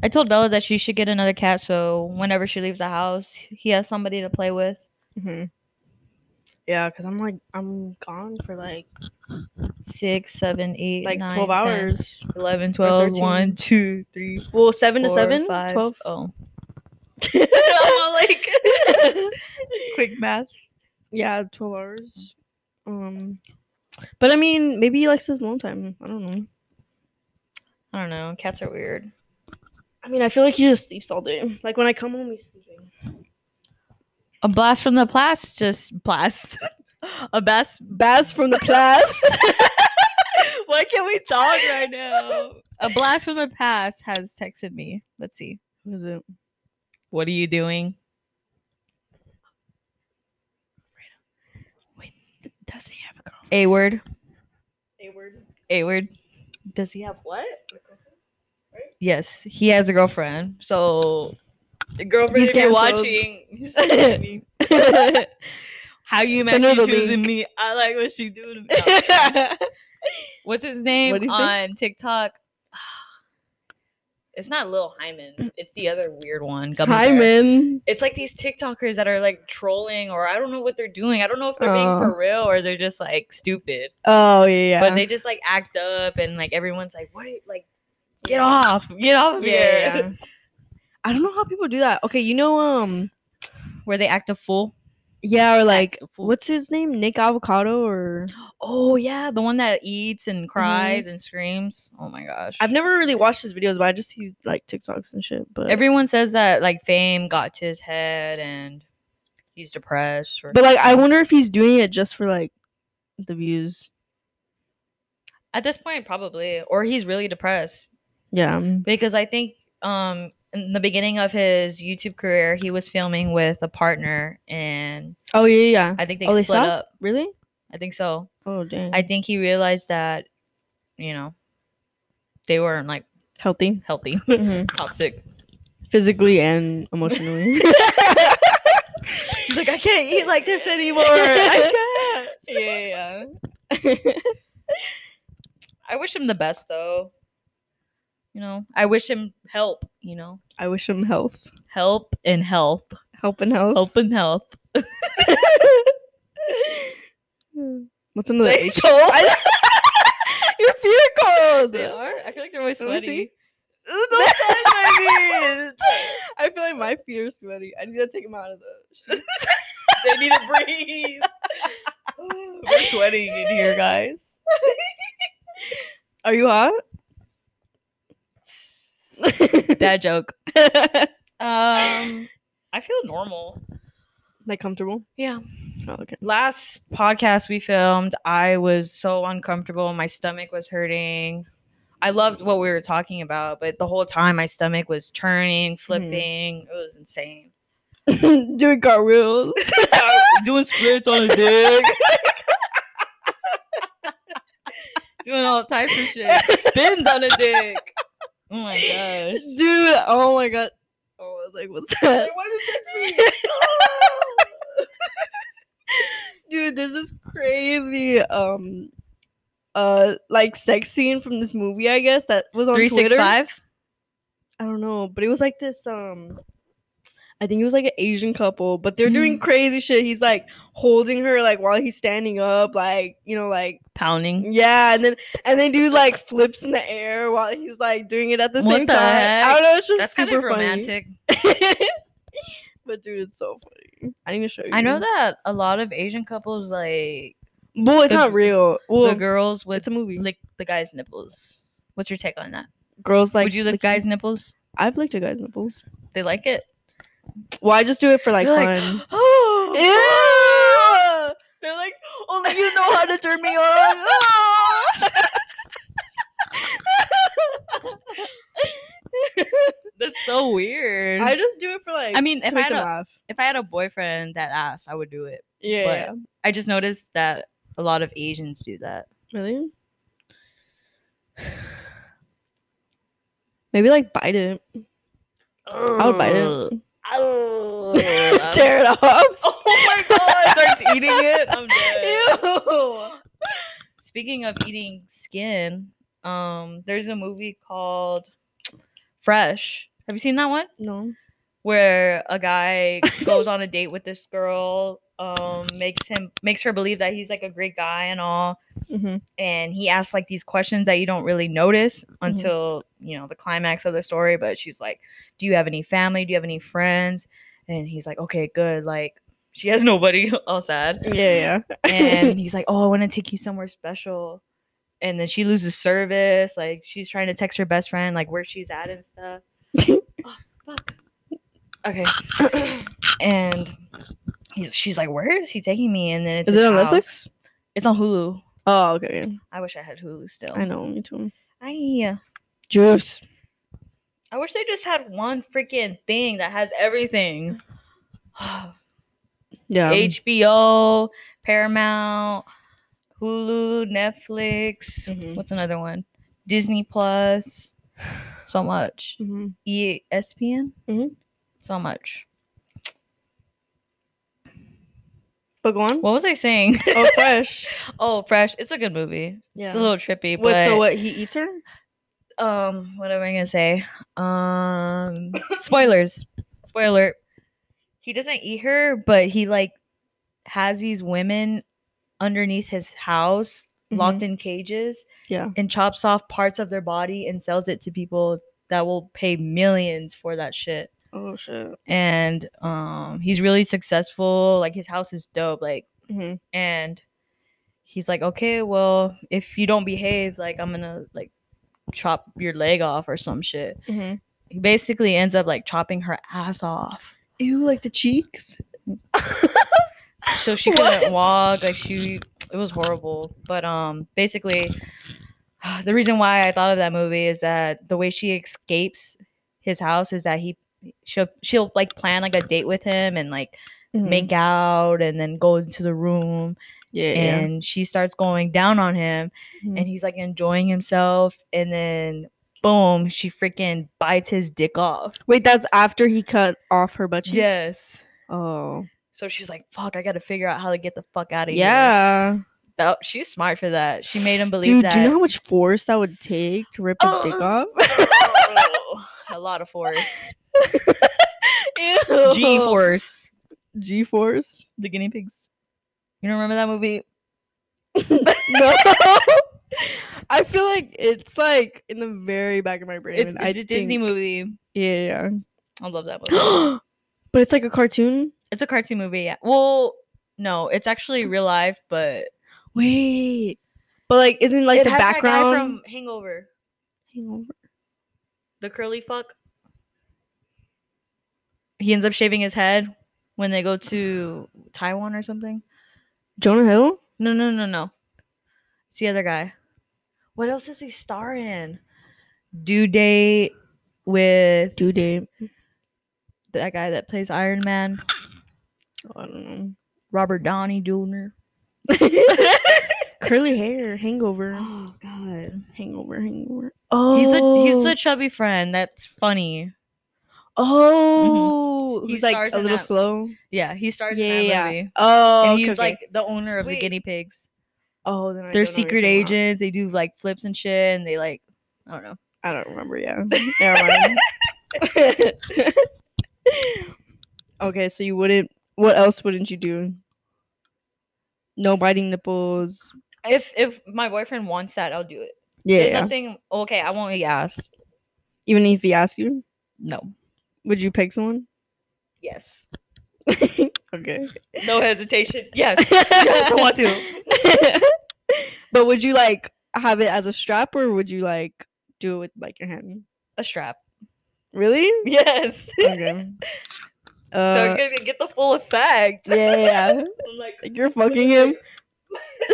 I told Bella that she should get another cat, so whenever she leaves the house, he has somebody to play with. Mm-hmm. Yeah, because I'm, like, I'm gone for, like... six, seven, eight, like, nine, twelve ten, hours. eleven, twelve, one, two, three, well, seven four, to seven? Five, twelve? Oh. Like... Quick math. Yeah, twelve hours. Um, But, I mean, maybe he likes his long time. I don't know. I don't know. Cats are weird. I mean, I feel like he just sleeps all day. Like, when I come home, he's sleeping. A blast from the past, just blast. A bass, bass from the past. Why can't we talk right now? A blast from the past has texted me. Let's see. Who's it? What are you doing? Wait, does he have a girlfriend? A word. A word. A word. Does he have what? A girlfriend? Right? Yes, he has a girlfriend. So, the girlfriend, if you're watching, he's me. How you met me choosing me? I like what she doing. What's his name on say? TikTok? It's not Lil Hyman. It's the other weird one. Gummy Hyman. Bear. It's like these TikTokers that are like trolling, or I don't know what they're doing. I don't know if they're oh. being for real or they're just like stupid. Oh yeah. But they just like act up, and like everyone's like, "What? Like, get off! Get off of yeah. here!" I don't know how people do that. Okay, you know, um, where they act a fool. Yeah, or like, what's his name? Nick Avocado or... Oh, yeah, the one that eats and cries mm-hmm. and screams. Oh, my gosh. I've never really watched his videos, but I just see, like, TikToks and shit. But everyone says that, like, fame got to his head and he's depressed. Or but, like, I wonder if he's doing it just for, like, the views. At this point, probably. Or he's really depressed. Yeah. Because I think... um. in the beginning of his YouTube career, he was filming with a partner, and oh yeah, yeah. I think they oh, split they up. Really? I think so. Oh dang. I think he realized that, you know, they weren't like healthy, healthy, mm-hmm. toxic, physically and emotionally. He's like, I can't eat like this anymore. I can't. Yeah, yeah. I wish him the best though. You know, I wish him help, you know. I wish him health. Help and health. Help and health. Help and health. What's another H? Your feet are cold. They are? I feel like they're really sweaty. Ooh, don't touch my feet. I feel like my feet are sweaty. I need to take them out of those. They need to breathe. We're sweating in here, guys. Are you hot? Dad joke. um I feel normal, like comfortable. Yeah. Oh, okay. Last podcast we filmed, I was so uncomfortable. My stomach was hurting. I loved what we were talking about, but the whole time my stomach was turning, flipping. Mm-hmm. It was insane. Doing cartwheels. Doing splits on his dick. Doing all types of shit. Spins on a dick. Oh my gosh. Dude, oh my god. Oh, I was like, what's that? Like, why did you touch me? Oh. Dude, there's this crazy um uh like sex scene from this movie, I guess, that was on Twitter. I don't know, but it was like this um I think it was like an Asian couple, but they're mm. doing crazy shit. He's like holding her like while he's standing up, like, you know, like pounding. Yeah, and then and then dude like flips in the air while he's like doing it at the what same the time. Heck? I don't know, it's just that's super romantic. Funny. But dude, it's so funny. I need to show you. I know that a lot of Asian couples like well, it's the, not real. Well, the girls with it's a movie lick the guy's nipples. What's your take on that? Girls like would you lick licking? Guys' nipples? I've licked a guy's nipples. They like it. Well, I just do it for like they're fun. Like, oh, they're like, only you know how to turn me on. Oh. That's so weird. I just do it for like. I mean, if I had a laugh. if I had a boyfriend that asked, I would do it. Yeah, but yeah. I just noticed that a lot of Asians do that. Really? Maybe like bite it. Oh. I would bite it. Oh, tear it off. Oh my god. Starts eating it. I'm dead. Ew. Speaking of eating skin, um, there's a movie called Fresh. Have you seen that one? No. Where a guy goes on a date with this girl, um, makes him makes her believe that he's like a great guy and all. Mm-hmm. And he asks like these questions that you don't really notice until mm-hmm. you know the climax of the story. But she's like, do you have any family? Do you have any friends? And he's like, okay, good. Like, she has nobody. All sad. Yeah, yeah. And he's like, oh, I want to take you somewhere special. And then she loses service. Like, she's trying to text her best friend, like, where she's at and stuff. Oh, fuck. Okay. And he's, she's like, where is he taking me? And then it's is it on house. Netflix? It's on Hulu. Oh, okay. I wish I had Hulu still. I know, me too. I Juice. I wish they just had one freaking thing that has everything. Yeah. H B O, Paramount, Hulu, Netflix. Mm-hmm. What's another one? Disney Plus. So much. Mm-hmm. E S P N. Mm-hmm. So much. But go on. What was I saying? Oh, Fresh. Oh, Fresh. It's a good movie. Yeah. It's a little trippy. What, but so what? He eats her? Um, what am I going to say? Um, spoilers. Spoiler alert. He doesn't eat her, but he, like, has these women underneath his house, mm-hmm. locked in cages. Yeah. And chops off parts of their body and sells it to people that will pay millions for that shit. Oh shit. And um he's really successful, like his house is dope, like mm-hmm. and he's like, okay, well, if you don't behave, like I'm gonna like chop your leg off or some shit. Mm-hmm. He basically ends up like chopping her ass off. Ew, like the cheeks. So she couldn't what? walk, like she it was horrible. But um basically the reason why I thought of that movie is that the way she escapes his house is that he She'll she'll like plan like a date with him and like mm-hmm. make out and then go into the room. Yeah, and yeah. she starts going down on him, mm-hmm. and he's like enjoying himself, and then boom, she freaking bites his dick off. Wait, that's after he cut off her butt cheeks? Yes. Oh. So she's like, "Fuck, I got to figure out how to get the fuck out of yeah. here." Yeah. That she's smart for that. She made him believe Dude, that. Dude, do you know how much force that would take to rip oh. his dick off? Oh, a lot of force. G-force. G-force? The Guinea Pigs. You don't remember that movie? No. I feel like it's like in the very back of my brain. It's, it's I a think... Disney movie. Yeah, yeah. I love that movie. But it's like a cartoon? It's a cartoon movie, yeah. Well, no, it's actually real life, but... Wait. But like, isn't like it the has background... that guy from Hangover. Hangover. The curly fuck. He ends up shaving his head when they go to Taiwan or something. Jonah Hill? No, no, no, no. It's the other guy. What else does he star in? Due Date with... Due Date. That guy that plays Iron Man. Oh, I don't know. Robert Downey Junior Curly hair. Hangover. Oh, God. Hangover, hangover. Oh. He's a, he's a chubby friend. That's funny. Oh, mm-hmm. He's he like a little that, slow. Yeah, he stars yeah, in that yeah. movie. Oh, and he's okay, like okay. the owner of Wait. the guinea pigs. Oh, then I they're secret agents. They do like flips and shit, and they like I don't know. I don't remember. Yeah. Never mind. Okay, so you wouldn't. What else wouldn't you do? No biting nipples. If if my boyfriend wants that, I'll do it. Yeah. There's yeah. nothing. Okay, I won't eat ass. Even if he asks you. No. Would you pick someone? Yes. Okay. No hesitation. Yes. Yes, I want to. But would you like have it as a strap, or would you like do it with like your hand? A strap. Really? Yes. Okay. Uh, so you're gonna get the full effect. Yeah. yeah. I'm like, like you're fucking him.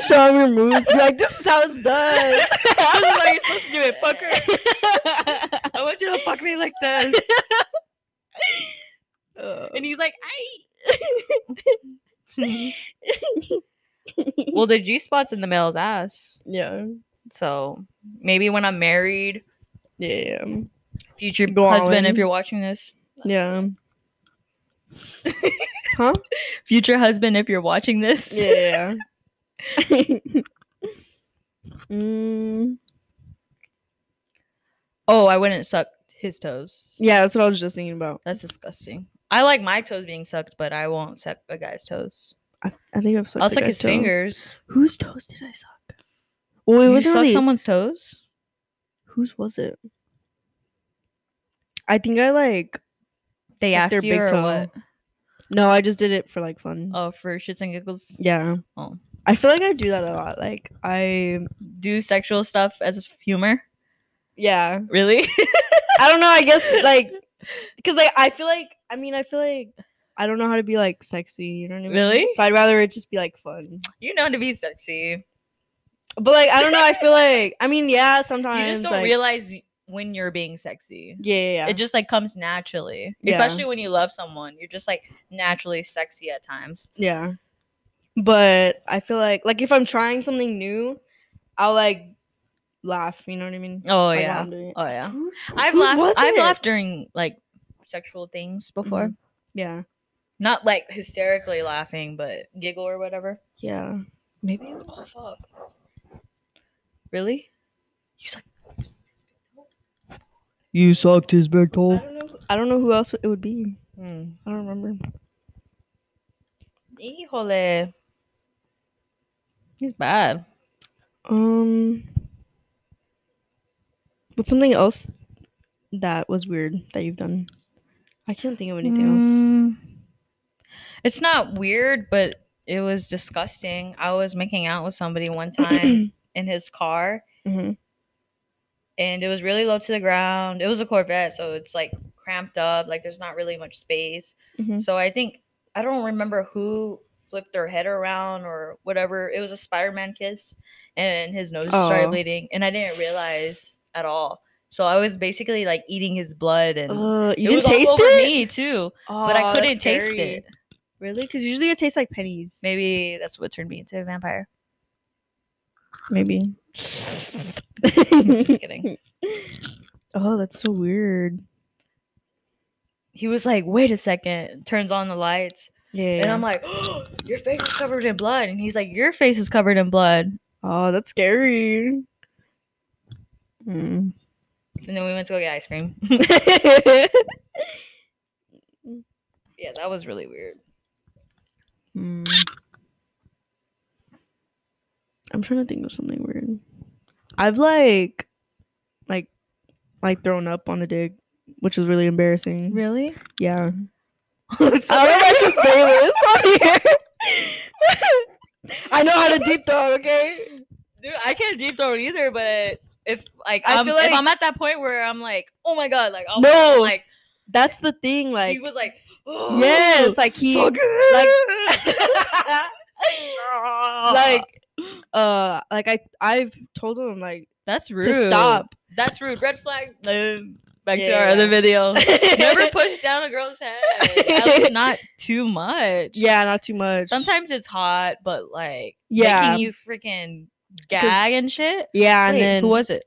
Show him your moves. Be like, this is how it's done. This is how you're supposed to do it, fucker. I want you to fuck me like this. Uh, and he's like, "I." Well, the G spot's in the male's ass. Yeah. So maybe when I'm married. Yeah. Future Go husband, on. If you're watching this. Yeah. Huh? Future husband, if you're watching this. Yeah. mm. Oh, I wouldn't suck his toes. Yeah, that's what I was just thinking about. That's disgusting. I like my toes being sucked, but I won't suck a guy's toes. I, I think I've sucked. I'll suck his toe. fingers. Whose toes did I suck? Well, it was you suck really... someone's toes. Whose was it? I think I like. They asked their you big or toe. What? No, I just did it for like fun. Oh, for shits and giggles. Yeah. Oh. I feel like I do that a lot. Like, I do sexual stuff as humor. Yeah. Really? I don't know. I guess, like, because, like, I feel like, I mean, I feel like I don't know how to be, like, sexy. You know what I mean? Really? So I'd rather it just be, like, fun. You know how to be sexy. But like, I don't know. I feel like, I mean, yeah, sometimes you just don't like, realize when you're being sexy. Yeah, yeah, yeah. It just like comes naturally, yeah. Especially when you love someone. You're just like naturally sexy at times. Yeah. But I feel like, like if I'm trying something new, I'll like laugh. You know what I mean? Oh like, yeah. Oh yeah. I've Who laughed. I've it? laughed during like sexual things before. Mm-hmm. Yeah. Not like hysterically laughing, but giggle or whatever. Yeah. Maybe. Oh fuck. Really? You sucked. You sucked his big toe. I don't know. Who, I don't know who else it would be. Mm. I don't remember. Híjole. He's bad. Um. What's something else that was weird that you've done? I can't think of anything mm. else. It's not weird, but it was disgusting. I was making out with somebody one time in his car. Mm-hmm. And it was really low to the ground. It was a Corvette, so it's like cramped up. Like there's not really much space. Mm-hmm. So I think, I don't remember who flipped their head around or whatever. It was a Spider-Man kiss and his nose oh. started bleeding. And I didn't realize at all. So I was basically like eating his blood. And uh, you it didn't was taste all over it? me too. Oh, but I couldn't taste it. Really? Because usually it tastes like pennies. Maybe that's what turned me into a vampire. Maybe. Just kidding. Oh, that's so weird. He was like, wait a second. Turns on the lights. Yeah. And I'm like, oh, your face is covered in blood. And he's like, your face is covered in blood. Oh, that's scary. Mm. And then we went to go get ice cream. Yeah, that was really weird. Mm. I'm trying to think of something weird. I've like, like, like thrown up on a dig, which was really embarrassing. Really? Yeah. I don't know if I should say this on here. I know how to deep throw, okay? Dude, I can't deep throw either, but if like, I I'm, feel like if I'm at that point where I'm like, oh my god, like, I'll no, I'm like that's the thing. Like he was like, oh, yes, like he, so good. like, like. Uh, like I, I've told him like that's rude. To stop. That's rude. Red flag. Back yeah. to our other video. Never push down a girl's head. That's not too much. Yeah, not too much. Sometimes it's hot, but like yeah. making you freaking gag and shit. Yeah, Wait, and then who was it?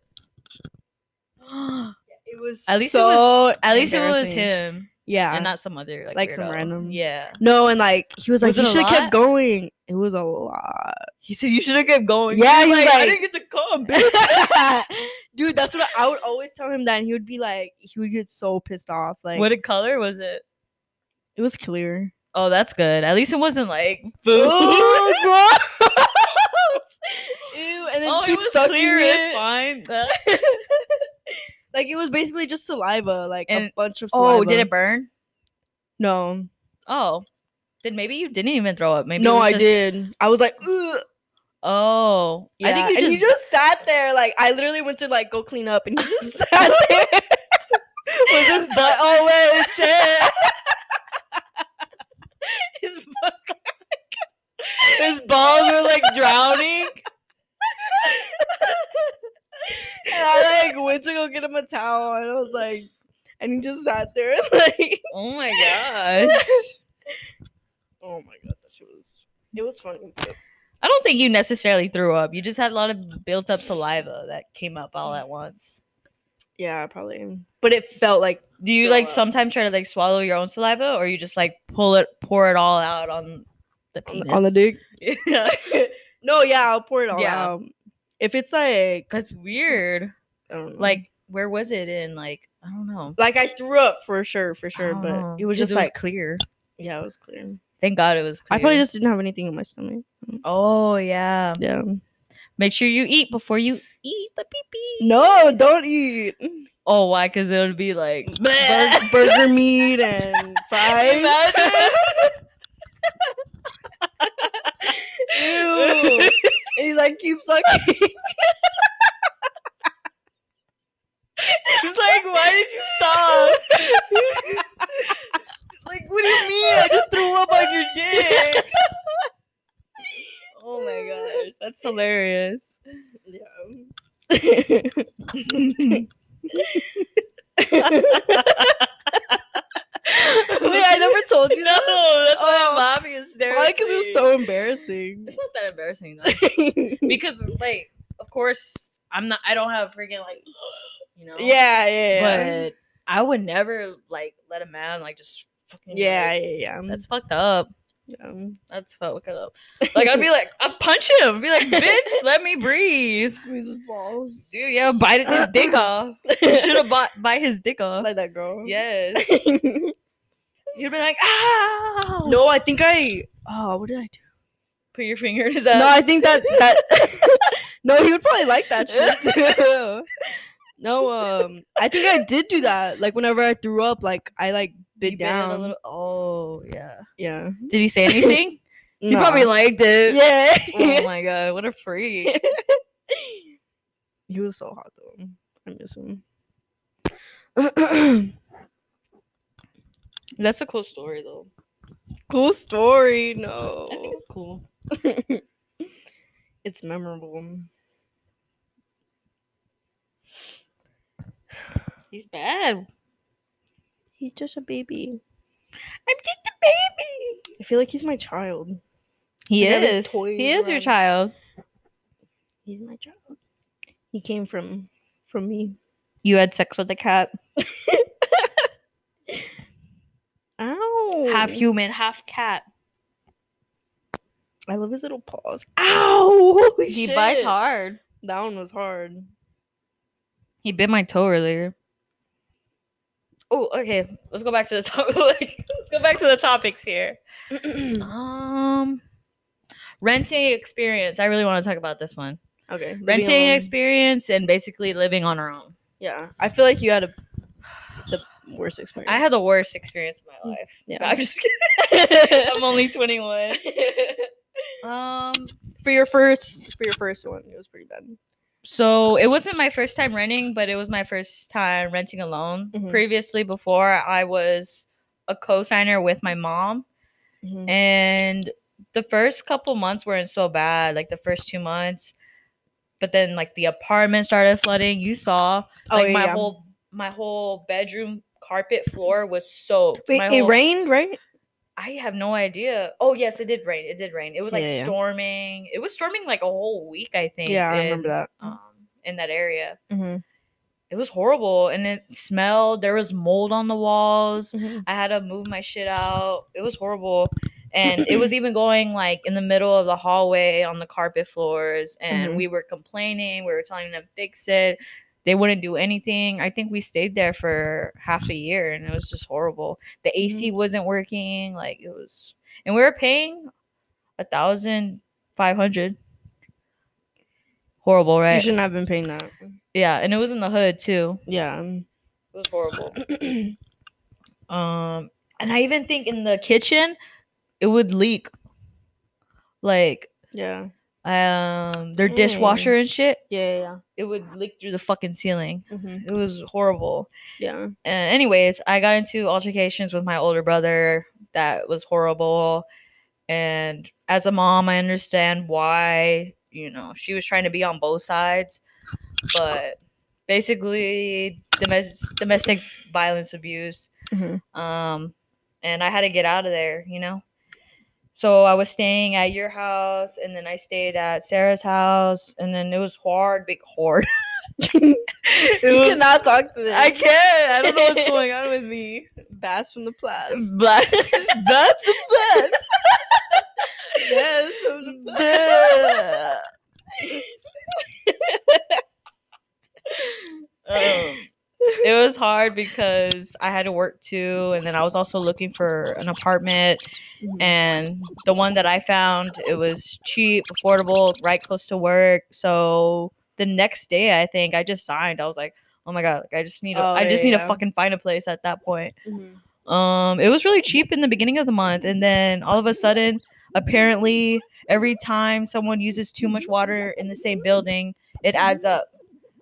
It was at least so it was, at least it was him. Yeah, and not some other like, like some random. Yeah, no, and like he was like was you should have kept going. It was a lot. He said you should have kept going. Yeah, he was like, like I didn't get to come, bitch. Dude, that's what I, I would always tell him. That and he would be like, he would get so pissed off. Like, what color was it? It was clear. Oh, that's good. At least it wasn't like food. Oh, gross. Ew, and then oh, keep it was sucking clear, it. It's fine. Like, it was basically just saliva, like and, a bunch of saliva. Oh, did it burn? No. Oh. Then maybe you didn't even throw up. Maybe No, I just... did. I was like, ugh. Oh. Yeah. I think you and just... you just sat there. Like, I literally went to, like, go clean up, and you just sat there. With his butt all wet and shit. His butt His balls were, like, drowning. And I like went to go get him a towel, and I was like, and he just sat there, and, like, oh my gosh, oh my god, that shit was it was funny. I don't think you necessarily threw up. You just had a lot of built up saliva that came up all at once. Yeah, probably. But it felt like. Do you like up. sometimes try to like swallow your own saliva, or you just like pull it, pour it all out on the penis? on the dick? Yeah. No, yeah, I'll pour it all yeah. out. If it's like that's weird. I don't know. Like where was it in like I don't know. Like I threw up for sure, for sure, but know. it was just it like was clear. Yeah, it was clear. Thank God it was clear. I probably just didn't have anything in my stomach. Oh yeah. Yeah. Make sure you eat before you eat the pee-pee. No, don't eat. Oh, why? Because it would be like burger, burger meat and fries. Ew. And he's like, keep sucking. He's like, why did you stop? Like, what do you mean? I just threw up on your dick. Oh my gosh, that's hilarious. Wait, I never told you that. No, that's why I'm laughing and staring. Why? Because it's so embarrassing. It's not that embarrassing though. Because like, of course, I'm not. I don't have freaking like, you know. Yeah, yeah. yeah. But I would never like let a man like just. Fucking, yeah, like, yeah, yeah. That's fucked up. Yeah, that's fucked up. Like I'd be like, I'd punch him. I'd be like, bitch, let me breathe. Squeeze his balls, dude. Yeah, bite his dick off. Should have bought bite his dick off. Like that girl. Yes. You'd be like, ah. No, I think I. Oh, what did I do? Put your finger in his ass. No, I think that that. No, he would probably like that shit too. No, um, I think I did do that. Like whenever I threw up, like I like bit down a little. Oh yeah, yeah. Did he say anything? He nah. probably liked it. Yeah. Oh my god, what a freak. He was so hot though. I miss him. That's a cool story though. Cool story. No, I think it's cool. It's memorable. He's bad. He's just a baby. I'm just a baby. I feel like he's my child. He is. He is your child. He's my child. He came from from me. You had sex with a cat. Ow. Half human, half cat. I love his little paws. Ow! Holy shit. He bites hard. That one was hard. He bit my toe earlier. Oh, okay. Let's go back to the topic. Let's go back to the topics here. um, renting experience. I really want to talk about this one. Okay. Renting experience and basically living on our own. Yeah, I feel like you had a the worst experience. I had the worst experience of my life. Yeah, no, I'm just kidding. I'm only twenty-one. um, for your first for your first one, it was pretty bad. So it wasn't my first time renting, but it was my first time renting alone. Mm-hmm. Previously, before, I was a co-signer with my mom. Mm-hmm. And the first couple months weren't so bad, like the first two months. But then like the apartment started flooding. You saw like oh, yeah. my whole my whole bedroom carpet floor was soaked. Wait, my it whole- rained, right? I have no idea. Oh, yes, it did rain. It did rain. It was, like, yeah, yeah. storming. It was storming, like, a whole week, I think. Yeah, I in, remember that. Um, in that area. Mm-hmm. It was horrible, and it smelled. There was mold on the walls. Mm-hmm. I had to move my shit out. It was horrible, and it was even going, like, in the middle of the hallway on the carpet floors, and mm-hmm. we were complaining. We were telling them to fix it. They wouldn't do anything. I think we stayed there for half a year, and it was just horrible. The A C mm-hmm. wasn't working. Like it was, and we were paying a thousand five hundred. Horrible, right? You shouldn't have been paying that. Yeah, and it was in the hood too. Yeah, it was horrible. um, and I even think in the kitchen, it would leak. Like yeah. Um, their dishwasher and shit. Yeah, yeah, yeah. It would leak through the fucking ceiling. Mm-hmm. It was horrible. Yeah. Uh, anyways, I got into altercations with my older brother. That was horrible. And as a mom, I understand why. You know, she was trying to be on both sides. But basically, domestic domestic violence abuse. Mm-hmm. Um, and I had to get out of there. You know. So I was staying at your house, and then I stayed at Sarah's house, and then it was hard, big hard. You was, cannot talk to this. I can't. I don't know what's going on with me. Bass from the Plaza. Bass. Bass from the Plaza. Bass from the Plaza. um, it was hard because I had to work too, and then I was also looking for an apartment, and the one that I found, it was cheap, affordable, right close to work. So the next day, I think I just signed. I was like, oh my god, like, I just need to, oh, I just yeah, need to yeah. fucking find a place at that point. Mm-hmm. Um, it was really cheap in the beginning of the month, and then all of a sudden, apparently every time someone uses too much water in the same building, it adds up.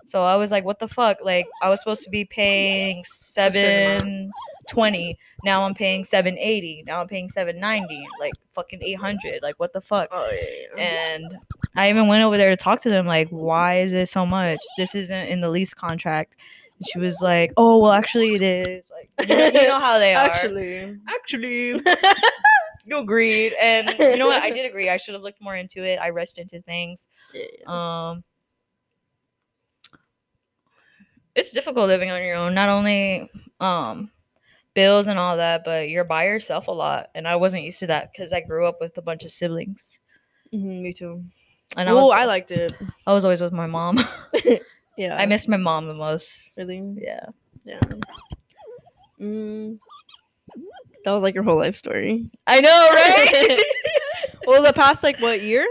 So I was like, what the fuck? Like, I was supposed to be paying seven twenty. Now I'm paying seven eighty. Now I'm paying seven ninety. Like fucking eight hundred. Like what the fuck? Oh, yeah. And I even went over there to talk to them. Like, why is it so much? This isn't in the lease contract. And she was like, oh, well, actually it is. Like, you know, you know how they are. Actually. Actually. You agreed. And you know what? I did agree. I should have looked more into it. I rushed into things. Yeah. Um. It's difficult living on your own, not only um, bills and all that, but you're by yourself a lot. And I wasn't used to that because I grew up with a bunch of siblings. Mm-hmm, me too. And I, Ooh, was, I liked it. I was always with my mom. Yeah. I missed my mom the most. Really? Yeah. Yeah. Mm. That was like your whole life story. I know, right? Well, the past, like, what, year?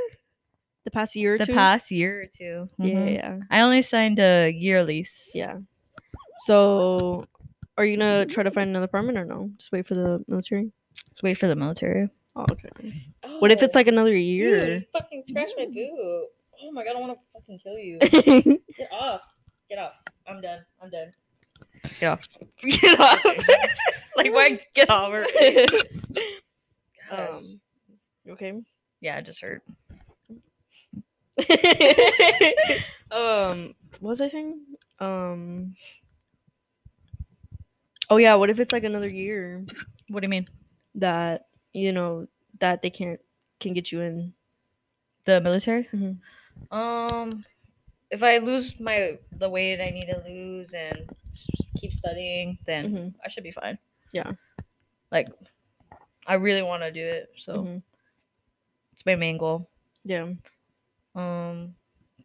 The past year or the two? The past year or two. Mm-hmm. Yeah, yeah. I only signed a year lease. Yeah. So, are you going to try to find another apartment or no? Just wait for the military? Just wait for the military. Oh, okay. Oh, what if it's like another year? Dude, fucking scratch my boot. Oh my god, I want to fucking kill you. Get off. Get off. I'm done. I'm done. Get off. Get off. Like, why get off? Um, you okay? Yeah, I just heard. um what was I saying? Um oh yeah, what if it's like another year? What do you mean? That, you know, that they can't can get you in the military. Mm-hmm. um if I lose my the weight I need to lose and keep studying, then mm-hmm. I should be fine. Yeah, like I really want to do it, so mm-hmm. it's my main goal. Yeah. Um,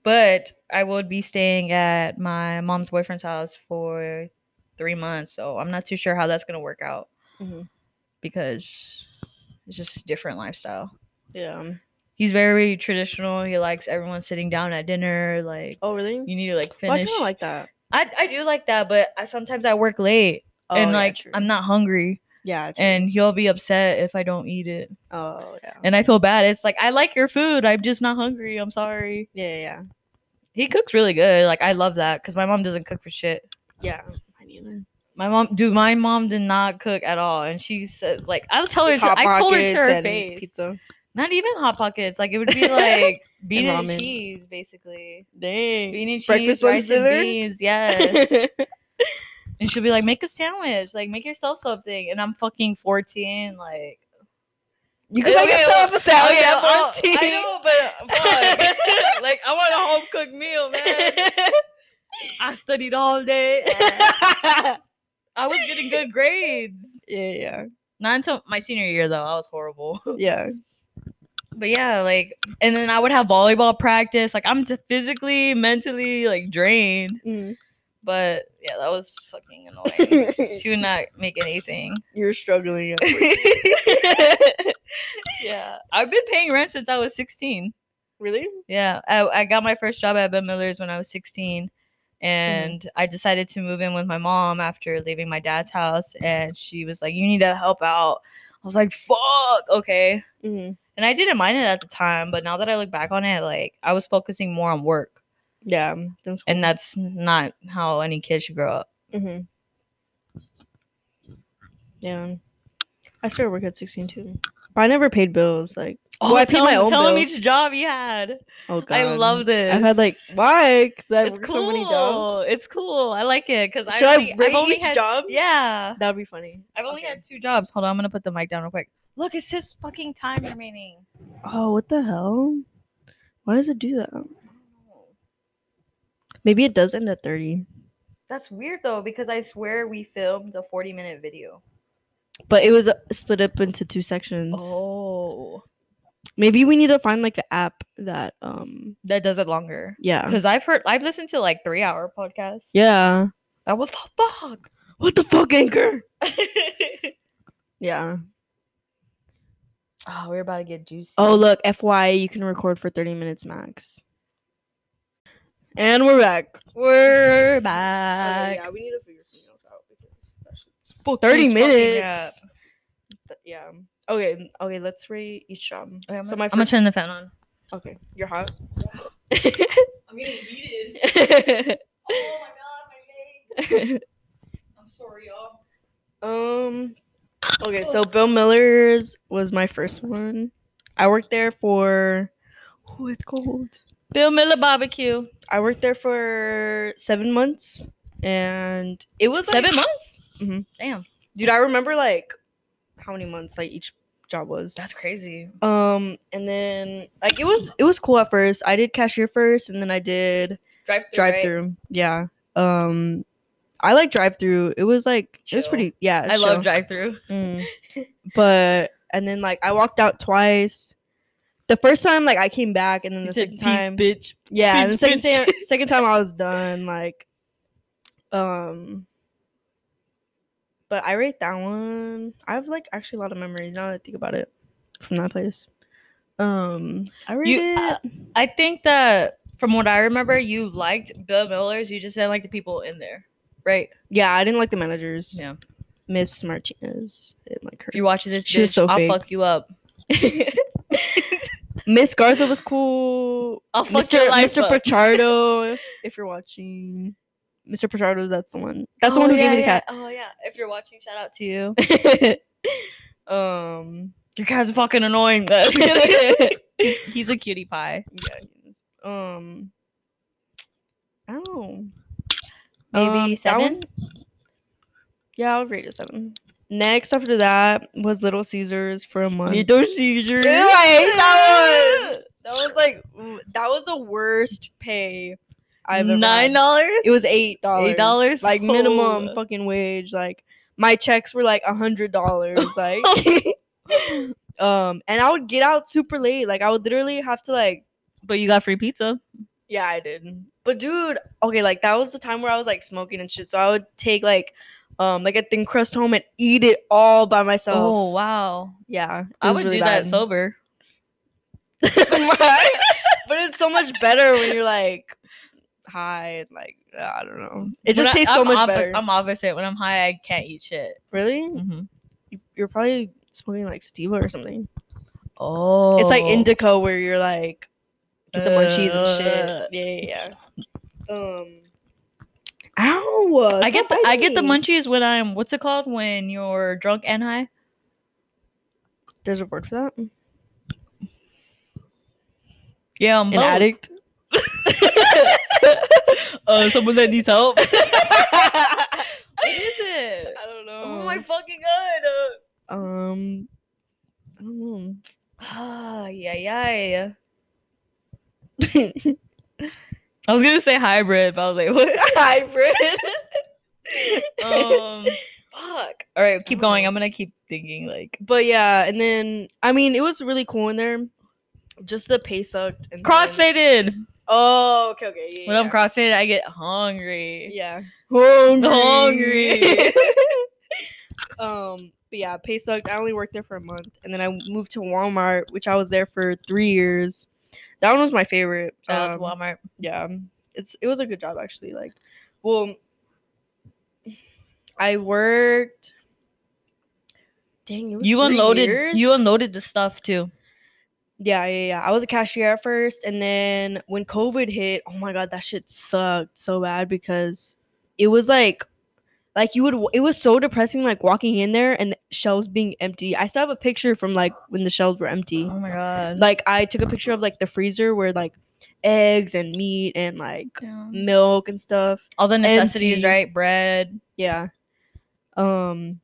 but I would be staying at my mom's boyfriend's house for three months, so I'm not too sure how that's gonna work out. Mm-hmm. Because it's just a different lifestyle. Yeah, he's very traditional. He likes everyone sitting down at dinner. Like, oh really? You need to like finish. Well, I kind of like that. I I do like that, but I sometimes I work late oh, and yeah, like true. I'm not hungry. Yeah, true. And he'll be upset if I don't eat it. Oh, yeah. And I feel bad. It's like, I like your food. I'm just not hungry. I'm sorry. Yeah, yeah. He cooks really good. Like, I love that because my mom doesn't cook for shit. Yeah, I neither. My mom, dude, my mom did not cook at all. And she said, like, I was telling her, I told her to her face. Pizza. Not even Hot Pockets. Like, it would be like bean and, and cheese, basically. Dang. Bean and cheese, breakfast, rice, and beans. Yes. And she'll be like, make a sandwich. Like, make yourself something. And I'm fucking fourteen. Like, you can make yourself a sandwich at fourteen. I know, but fuck. Like, I want a home-cooked meal, man. I studied all day. I was getting good grades. Yeah, yeah. Not until my senior year, though. I was horrible. Yeah. But yeah, like, and then I would have volleyball practice. Like, I'm t- physically, mentally, like, drained. Mm. But yeah, that was fucking annoying. She would not make anything. You're struggling. Yeah, I've been paying rent since I was sixteen. Really? Yeah, I, I got my first job at Bill Miller's when I was sixteen, and mm-hmm. I decided to move in with my mom after leaving my dad's house, and she was like, "You need to help out." I was like, "Fuck, okay." Mm-hmm. And I didn't mind it at the time, but now that I look back on it, like I was focusing more on work. Yeah, that's cool. And that's not how any kid should grow up. Mm-hmm. Yeah, I started work at sixteen too, but I never paid bills. Like, oh, well, I paid my own bills. Tell them each job you had. Oh god, I love this. I've had like why? Because I worked cool. so many jobs. It's cool. I like it because I should I rate I've only each had, job? Yeah, that'd be funny. I've only okay. had two jobs. Hold on, I'm gonna put the mic down real quick. Look, it says fucking time remaining. Oh, what the hell? Why does it do that? Maybe it does end at thirty. That's weird, though, because I swear we filmed a forty-minute video. But it was split up into two sections. Oh. Maybe we need to find, like, an app that... um that does it longer. Yeah. Because I've heard... I've listened to, like, three-hour podcasts. Yeah. Like, what the fuck? What the fuck, Anchor? Yeah. Oh, we're about to get juicy. Oh, look. F Y I, you can record for thirty minutes max. And we're back. We're back. Oh, yeah, we need to figure something else out because that shit's full thirty minutes. Yeah. Okay. Okay. Let's rate each job. Okay, I'm so gonna, my first... I'm gonna turn the fan on. Okay. You're hot. Yeah. I'm getting heated. Oh my god, my leg. I'm sorry, y'all. Um. Okay, so Bill Miller's was my first one. I worked there for... Oh, it's cold. Bill Miller Barbecue. I worked there for seven months, and it was like... Seven months? Mm-hmm. Damn. Dude, I remember, like, how many months, like, each job was. That's crazy. Um, and then, like, it was it was cool at first. I did cashier first, and then I did... Drive-thru, Drive-thru, right? Yeah. Um... I like drive-thru. It was like chill. It was pretty. Yeah, I chill. love drive-thru. Mm. But and then like I walked out twice. The first time like I came back, and then the said, second time, bitch. Yeah, peace, and the second time, second time I was done. Like, um, but I rate that one. I have like actually a lot of memories now that I think about it from that place. Um, I rate you, it. Uh, I think that from what I remember, you liked Bill Miller's. You just didn't like the people in there. Right. Yeah, I didn't like the managers. Yeah. Miss Martinez. I didn't like her. If you're watching this, she bitch, was so I'll fake. fuck you up. Miss Garza was cool. I'll fuck Mister your life Mister up. Pichardo, if you're watching. Mister Pichardo, that's the one. That's oh, the one who yeah, gave me the yeah. cat. Oh, yeah. If you're watching, shout out to you. um, Your cat's fucking annoying, though. he's, he's a cutie pie. Yeah. Um, I don't know. Maybe um, seven? Yeah, I would rate it seven. Next after that was Little Caesars for a month. Little Caesars. Yeah, I hate that one. That was like, that was the worst pay I've ever Nine dollars? It was eight dollars. Eight dollars? Like oh. minimum fucking wage. Like my checks were like a hundred dollars. Like um and I would get out super late. Like I would literally have to like But you got free pizza. Yeah, I did. But dude, okay, like that was the time where I was like smoking and shit. So I would take like um like a thin crust home and eat it all by myself. Oh wow. Yeah. I would really do bad. that sober. Right? But it's so much better when you're like high and like I don't know. It when just I, tastes I'm so much ob- better. I'm opposite. When I'm high, I can't eat shit. Really? Mm-hmm. You're probably smoking like sativa or something. Oh. It's like indica where you're like the munchies and shit. Yeah, yeah, yeah. Um, ow! I get the I get the munchies when I'm what's it called when you're drunk and high. There's a word for that. Yeah, I'm an both. addict. uh, someone that needs help. What is it? I don't know. Oh my fucking god! Uh, um, I don't know. Ah, yeah, yeah. I was gonna say hybrid, but I was like, what? Hybrid? um, fuck. All right, keep going. I'm gonna keep thinking, like. But yeah, and then I mean, it was really cool in there. Just the pay sucked. And crossfaded. Then... Oh, okay, okay. Yeah, when yeah. I'm crossfaded, I get hungry. Yeah, hungry. Hungry. um, but yeah, pay sucked. I only worked there for a month, and then I moved to Walmart, which I was there for three years. That one was my favorite. Shout out to Walmart. Yeah, it's it was a good job actually. Like, well, I worked. Dang, it was you unloaded. Years. You unloaded the stuff too. Yeah, yeah, yeah. I was a cashier at first, and then when COVID hit, oh my god, that shit sucked so bad because it was like, like you would. It was so depressing. Like walking in there and the shelves being empty. I still have a picture from like when the shelves were empty. Oh my god! Like I took a picture of like the freezer where like eggs and meat and like yeah. milk and stuff. All the necessities, empty. Right? Bread. Yeah. Um,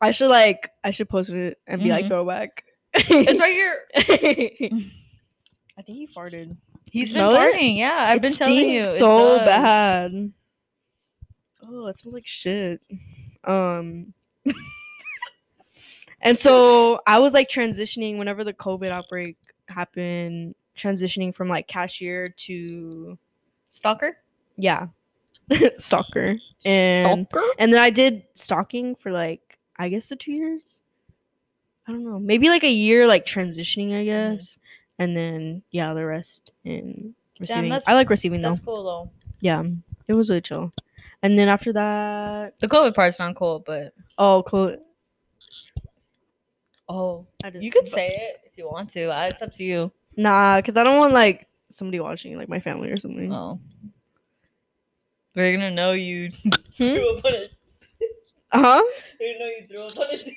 I should like I should post it and be mm-hmm. like throwback. It's right here. I think he farted. He's been farting. It? Yeah, I've it been telling you. So it bad. Oh, it smells like shit. Um, and so I was like transitioning whenever the COVID outbreak happened, transitioning from like cashier to stalker. Yeah, stalker. And stalker? And then I did stalking for like I guess the two years. I don't know, maybe like a year, like transitioning, I guess. Mm-hmm. And then yeah, the rest in receiving. Damn, I like receiving though. That's cool though. Yeah, it was really chill. And then after that... The COVID part's not cool, but... Oh, cool. Oh. I just you could say it if you want to. It's up to you. Nah, because I don't want, like, somebody watching, like, my family or something. Oh. They're going to know you. Hmm? Uh-huh. Even though you threw up on a dick.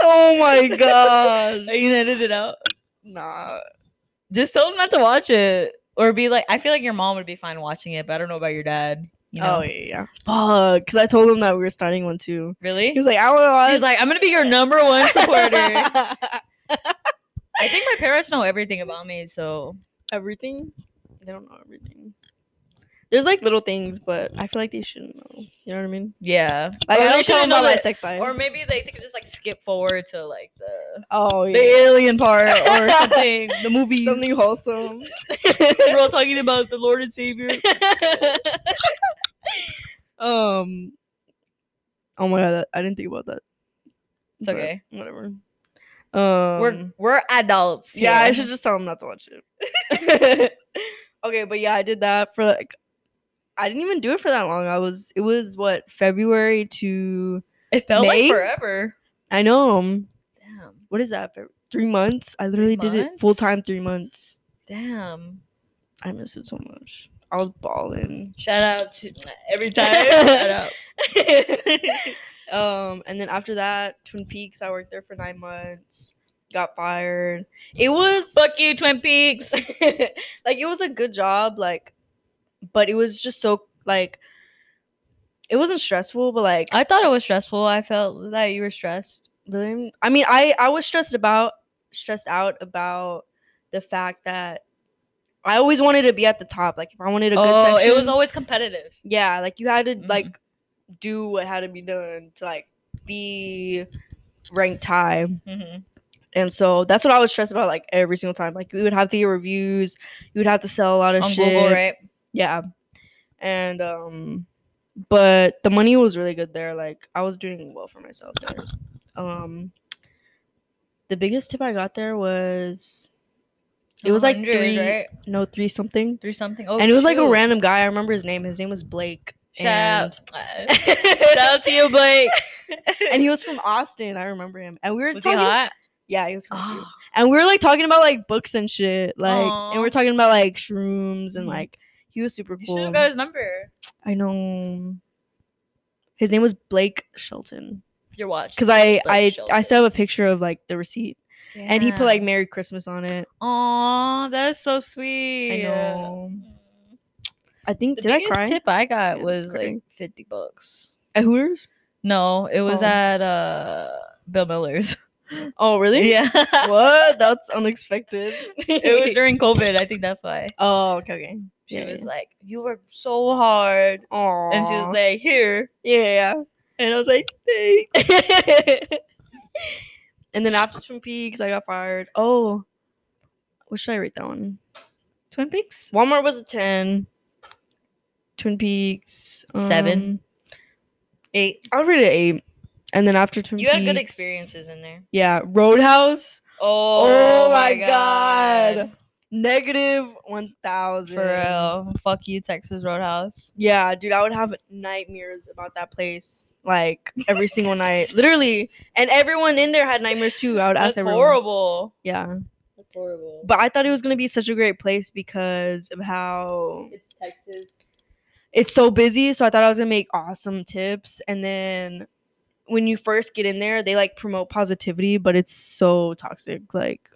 Oh my god. Are you gonna edit it out? Nah. Just tell them not to watch it. Or be like, I feel like your mom would be fine watching it, but I don't know about your dad. You know? Oh, yeah. Fuck. Because I told him that we were starting one, too. Really? He was like, I want to watch. He's like, I'm going to be your number one supporter. I think my parents know everything about me, so. Everything? They don't know everything. There's, like, little things, but I feel like they shouldn't know. You know what I mean? Yeah. Like, I don't tell them about my sex life. Or maybe they could just, like, skip forward to, like, the oh yeah. the alien part or something. The movie. Something wholesome. We're all talking about the Lord and Savior. um. Oh, my God. I didn't think about that. It's but okay. Whatever. Um, we're, we're adults. Yeah, yeah, I should just tell them not to watch it. Okay, but yeah, I did that for, like, I didn't even do it for that long. I was, it was what, February to It felt May? Like forever. I know. Damn. What is that? Three months? I literally months? did it full time three months. Damn. I miss it so much. I was balling. Shout out to every time. Shout out. um, and then after that, Twin Peaks, I worked there for nine months. Got fired. It was fuck you, Twin Peaks. Like, it was a good job, like, but it was just so, like, it wasn't stressful, but, like, I thought it was stressful. I felt that you were stressed. Really? I mean, I I was stressed about stressed out about the fact that I always wanted to be at the top. Like, if I wanted a good oh, section, it was always competitive. Yeah, like, you had to mm-hmm. like do what had to be done to, like, be ranked high. Mm-hmm. And so that's what I was stressed about, like, every single time. Like, we would have to get reviews. You would have to sell a lot of on shit. On Google, right? Yeah. And, um, but the money was really good there. Like, I was doing well for myself there. Um, the biggest tip I got there was, it was like three, right? no, three something. Three something. Oh, and it was shoot. like a random guy. I remember his name. His name was Blake. Shout and- out. Shout out to you, Blake. And he was from Austin. I remember him. And we were was talking. He hot? Yeah, he was confused. Oh. And we were, like, talking about, like, books and shit. Like, aww. And we we're talking about, like, shrooms and, like, he was super cool. You should have got his number. I know. His name was Blake Shelton. Your watch. Because I, I, I still have a picture of, like, the receipt. Yeah. And he put, like, Merry Christmas on it. Aw, that is so sweet. I know. I think, the did I cry? The biggest tip I got yeah, was, crying. like, fifty bucks. At Hooters? No, it was oh. at uh, Bill Miller's. Oh, really? Yeah. What? That's unexpected. It was during COVID. I think that's why. Oh, okay, okay. She yeah, was yeah. like, you work so hard. Aww. And she was like, here. Yeah. And I was like, thanks. And then after Twin Peaks, I got fired. Oh. What should I rate that one? Twin Peaks? Walmart was a ten. Twin Peaks. Um, seven. Eight. I'll rate it eight. And then after Twin Peaks, you had good experiences in there. Yeah, Roadhouse. Oh, oh my god. god. Negative one thousand. For real. Fuck you, Texas Roadhouse. Yeah, dude, I would have nightmares about that place, like, every single night, literally. And everyone in there had nightmares too. I would ask That's everyone. Horrible. Yeah. That's horrible. But I thought it was gonna be such a great place because of how it's Texas. It's so busy, so I thought I was gonna make awesome tips, and then. When you first get in there, they, like, promote positivity, but it's so toxic. Like,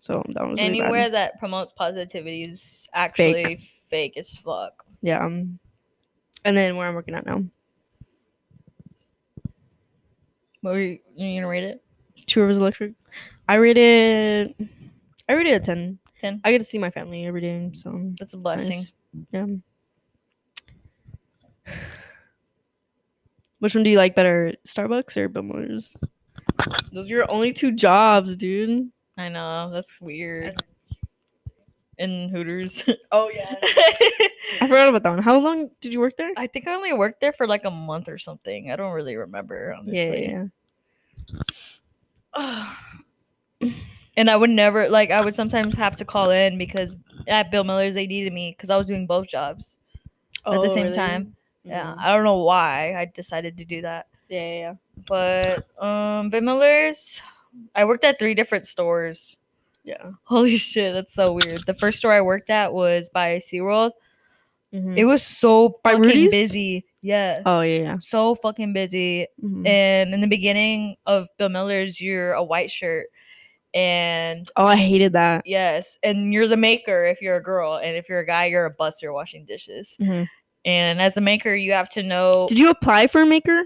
so that was really anywhere bad. That promotes positivity is actually fake. fake as fuck. Yeah. And then where I'm working at now. What were you, you gonna rate it? Two Rivers Electric. I rated. I rated a ten. Ten. I get to see my family every day, so that's a blessing. Nice. Yeah. Which one do you like better, Starbucks or Bill Miller's? Those are your only two jobs, dude. I know, that's weird. And Hooters. Oh, yeah. I forgot about that one. How long did you work there? I think I only worked there for like a month or something. I don't really remember, honestly. Yeah, yeah. And I would never, like, I would sometimes have to call in because at Bill Miller's, they needed me because I was doing both jobs oh, at the same really? time. Yeah, I don't know why I decided to do that. Yeah, yeah, yeah. But um, Bill Miller's, I worked at three different stores. Yeah. Holy shit, that's so weird. The first store I worked at was by SeaWorld. Mm-hmm. It was so fucking Rudy's? busy. Yes. Oh, yeah, yeah. So fucking busy. Mm-hmm. And in the beginning of Bill Miller's, you're a white shirt. And oh, I hated that. Yes. And you're the maker if you're a girl. And if you're a guy, you're a buster washing dishes. Mm-hmm. And as a maker, you have to know. Did you apply for a maker?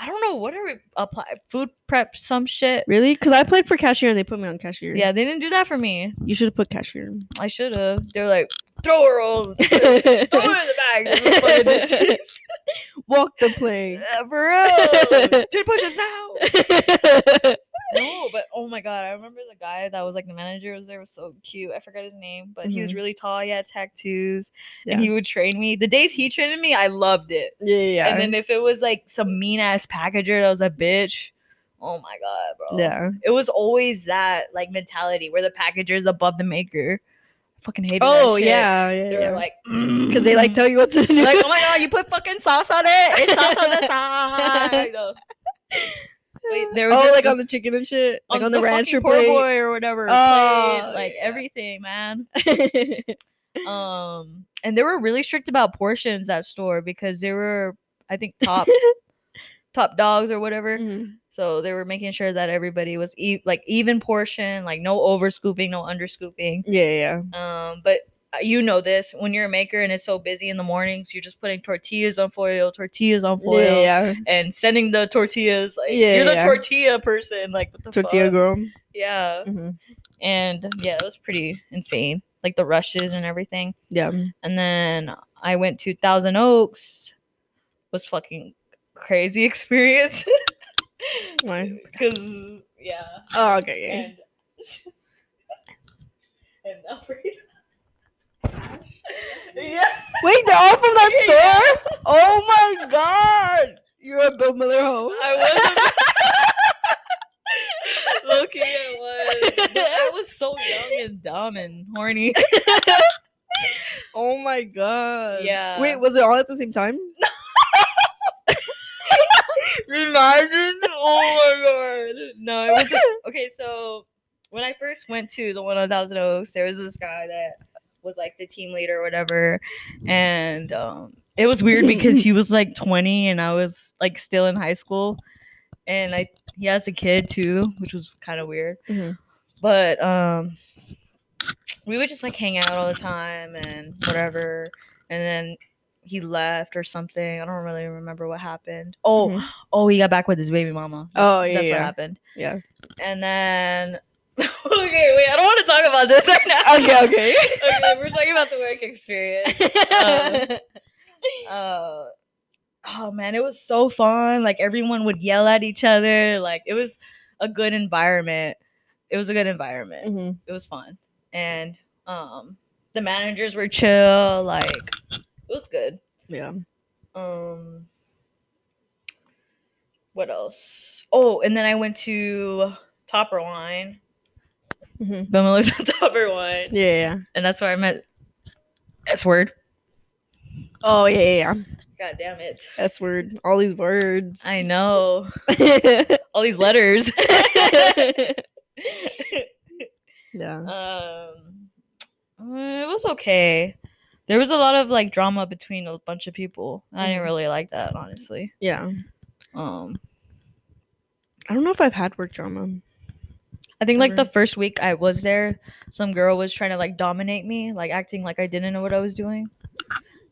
I don't know. What are we apply? Food prep, some shit. Really? Because I applied for cashier and they put me on cashier. Yeah, they didn't do that for me. You should have put cashier. I should have. They're like, throw her on. Throw her in the bag. The walk the plank. Yeah, bro. Two push-ups now. No, but oh my god, I remember the guy that was like the manager was there was so cute. I forgot his name, but mm-hmm. he was really tall. He had tattoos, yeah. And he would train me. The days he trained me, I loved it. Yeah, yeah. And then if it was like some mean ass packager that was a bitch, oh my god, bro. Yeah. It was always that like mentality where the packager is above the maker. I fucking hated oh, that shit. Oh yeah, yeah. They were yeah. like, because they like tell you what to do. Like, oh my god, you put fucking sauce on it. It's sauce on the side. No. Wait, there was oh, like on the chicken and shit, like on, on the, the ranch or plate boy or whatever. Oh, plate, like yeah. everything, man. um, and they were really strict about portions at store because they were, I think, top top dogs or whatever. Mm-hmm. So they were making sure that everybody was e- like even portion, like no over scooping, no under scooping. Yeah, yeah. Um, but you know this when you're a maker and it's so busy in the mornings, you're just putting tortillas on foil, tortillas on foil, yeah, yeah. and sending the tortillas. Like, yeah, you're the yeah. tortilla person, like what the tortilla fuck? Girl. Yeah, mm-hmm. and yeah, it was pretty insane, like the rushes and everything. Yeah, and then I went to Thousand Oaks. It was fucking crazy experience. Why? Because yeah. Oh okay. Yeah. And Alfredo. Yeah. Wait, they're all from that store? Yeah. Oh my god! You're a Bill Miller hoe. I was. A... Low-key, I was. But I was so young and dumb and horny. Oh my god! Yeah. Wait, was it all at the same time? Imagine! Oh my god! No, it was just... okay. So when I first went to the one on Thousand Oaks, there was this guy that was like the team leader or whatever, and um it was weird because he was like twenty and I was like still in high school, and I he has a kid too, which was kind of weird. Mm-hmm. But um we would just like hang out all the time and whatever, and then he left or something. I don't really remember what happened. Oh mm-hmm. oh he got back with his baby mama. That's, oh yeah that's yeah. what happened. Yeah. And then okay, wait, I don't want to talk about this right now. Okay, okay. Okay, we're talking about the work experience. Um, uh, oh, man, it was so fun. Like, everyone would yell at each other. Like, it was a good environment. It was a good environment. Mm-hmm. It was fun. And um, the managers were chill. Like, it was good. Yeah. Um. What else? Oh, and then I went to Topper Wine. Mm-hmm. Bill Miller's on Topper Wine. Yeah, yeah. And that's where I met S word. Oh yeah, yeah, yeah. God damn it. S word. All these words. I know. All these letters. Yeah. Um, it was okay. There was a lot of like drama between a bunch of people. I mm-hmm. didn't really like that, honestly. Yeah. Um. I don't know if I've had work drama. I think, like, the first week I was there, some girl was trying to, like, dominate me, like, acting like I didn't know what I was doing.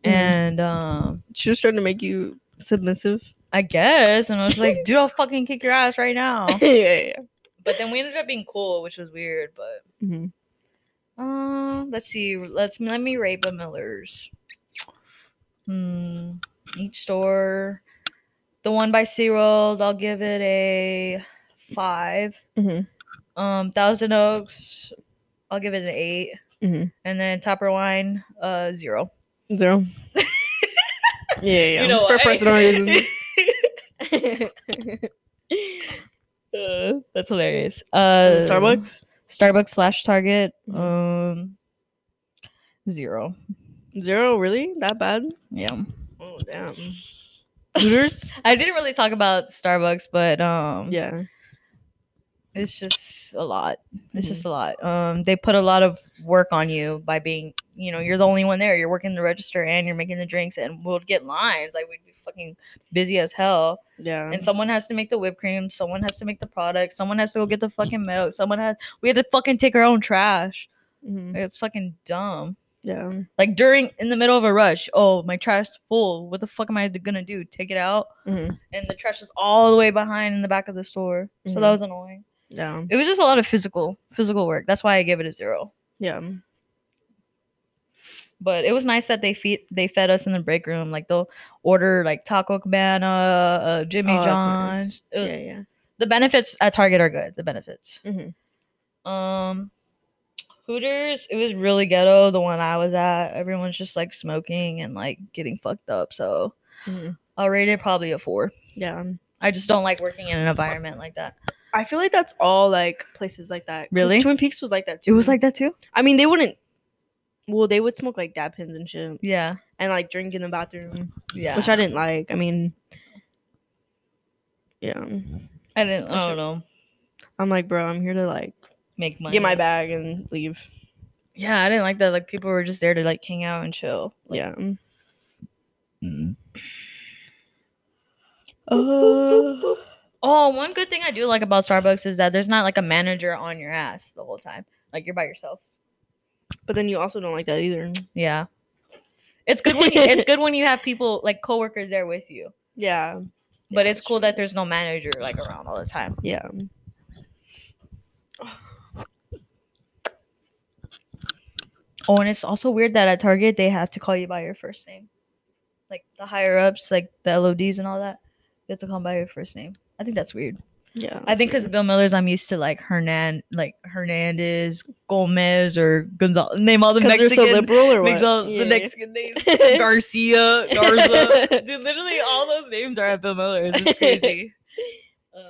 Mm-hmm. And, um... she was trying to make you submissive? I guess. And I was like, dude, I'll fucking kick your ass right now. Yeah, yeah. But then we ended up being cool, which was weird, but... Mm-hmm. Uh, let's see. Let's Let me rate Bill Miller's. Hmm. Each store. The one by SeaWorld, I'll give it a five. Mm-hmm. Um, Thousand Oaks, I'll give it an eight. Mm-hmm. And then Topper Wine, uh, zero. Zero. yeah, yeah. You know, for why? Personal reasons. uh, that's hilarious. Uh, Starbucks? Starbucks slash Target, um, zero. Zero? Really? That bad? Yeah. Oh, damn. Hooters? I didn't really talk about Starbucks, but, um. Yeah. It's just a lot. It's mm-hmm. just a lot. Um, they put a lot of work on you by being you know, you're the only one there. You're working the register and you're making the drinks, and we'll get lines. Like, we'd be fucking busy as hell. Yeah. And someone has to make the whipped cream. Someone has to make the product. Someone has to go get the fucking milk. Someone has, we had to fucking take our own trash. Mm-hmm. Like, it's fucking dumb. Yeah. Like, during, in the middle of a rush, oh, my trash is full. What the fuck am I gonna do? Take it out? Mm-hmm. And the trash is all the way behind in the back of the store. Mm-hmm. So that was annoying. Yeah. It was just a lot of physical, physical work. That's why I gave it a zero. Yeah. But it was nice that they feed they fed us in the break room. Like, they'll order like Taco Cabana, uh, Jimmy oh, John's. Nice. It was, yeah, yeah. The benefits at Target are good. The benefits. Mm-hmm. Um, Hooters. It was really ghetto. The one I was at, everyone's just like smoking and like getting fucked up. So mm-hmm. I'll rate it probably a four. Yeah. I just don't like working in an environment like that. I feel like that's all like places like that. Really? Twin Peaks was like that too. It was like that too. I mean, they wouldn't. Well, they would smoke, like, dab pins and shit. Yeah. And, like, drink in the bathroom. Yeah. Which I didn't like. I mean, yeah. I didn't, I don't know. I'm like, bro, I'm here to, like, make money. Get my bag and leave. Yeah, I didn't like that. Like, people were just there to, like, hang out and chill. Like, yeah. Mm-hmm. Uh, oh, one good thing I do like about Starbucks is that there's not, like, a manager on your ass the whole time. Like, you're by yourself. But then you also don't like that either. Yeah, it's good. When you, it's good when you have people like coworkers there with you. Yeah, but yeah, it's cool true. That there's no manager like around all the time. Yeah. Oh, and it's also weird that at Target they have to call you by your first name, like the higher ups, like the L O Ds and all that. You have to call by your first name. I think that's weird. Yeah, I think because Bill Miller's, I'm used to like Hernan, like Hernandez, Gomez, or Gonzalez. Name all the Mexican. Because they're so liberal, or what? All, yeah. The Mexican names. Garcia, Garza. Dude, literally all those names are at Bill Miller's. It's crazy. um,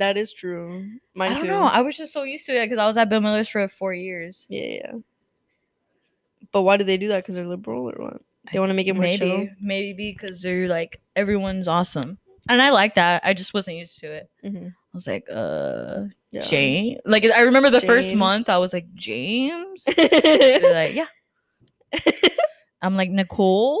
that is true. Mine I don't too. know. I was just so used to it because I was at Bill Miller's for four years. Yeah, yeah. But why do they do that? Because they're liberal, or what? They want to make it more maybe, chill. Maybe because they're like everyone's awesome. And I like that. I just wasn't used to it. Mm-hmm. I was like, uh, yeah. Jane. Like, I remember the Jane. first month, I was like, James? They're like, yeah. I'm like, Nicole?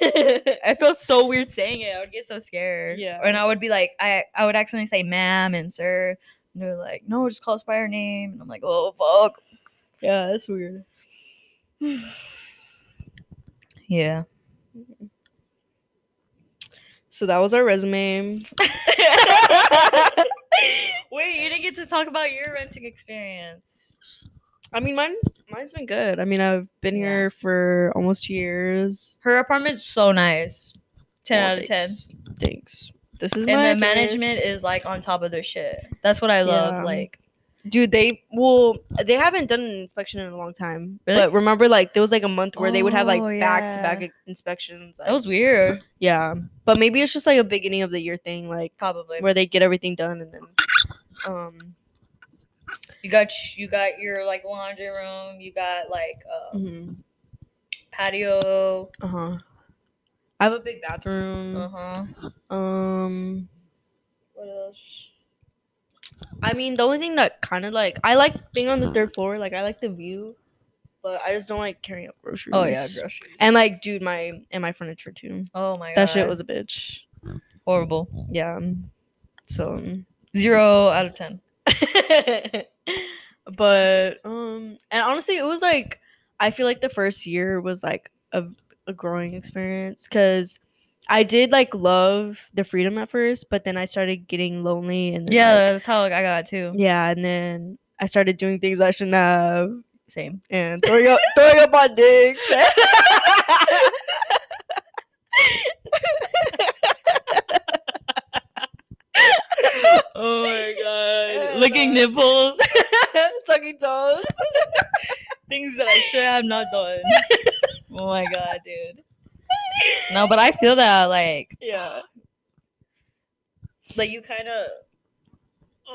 I felt so weird saying it. I would get so scared. Yeah. And I would be like, I, I would accidentally say ma'am and sir. And they're like, no, just call us by our name. And I'm like, oh, fuck. Yeah, that's weird. Yeah. So that was our resume. Wait, you didn't get to talk about your renting experience. I mean, mine's mine's been good. I mean, I've been yeah. here for almost two years. Her apartment's so nice. Ten oh, out thanks. of ten. Thanks. This is and my And the place. management is like on top of their shit. That's what I love. Yeah. Like, dude, they well, they haven't done an inspection in a long time. Really? But remember, like there was like a month where oh, they would have like back to back inspections. Like, that was weird. Yeah, but maybe it's just like a beginning of the year thing, like probably where they get everything done and then, um, you got you got your like laundry room, you got like uh, mm-hmm. patio. Uh huh. I have a big bathroom. Uh huh. Um, what else? I mean, the only thing that kind of, like, I like being on the third floor. Like, I like the view, but I just don't like carrying up groceries. Oh, yeah, groceries. And, like, dude, my, and my furniture, too. Oh, my God. That shit was a bitch. Horrible. Yeah. So. Um, Zero out of ten. But, um, and honestly, it was, like, I feel like the first year was, like, a, a growing experience. Because I did, like, love the freedom at first, but then I started getting lonely. And then, yeah, like, that's how like, I got, too. Yeah, and then I started doing things I shouldn't have. Same. And throwing up, throwing up on dicks. Oh, my God. Licking nipples. Sucking toes. Things that I should have not done. Oh, my God, dude. No, but I feel that, like, yeah, like you kind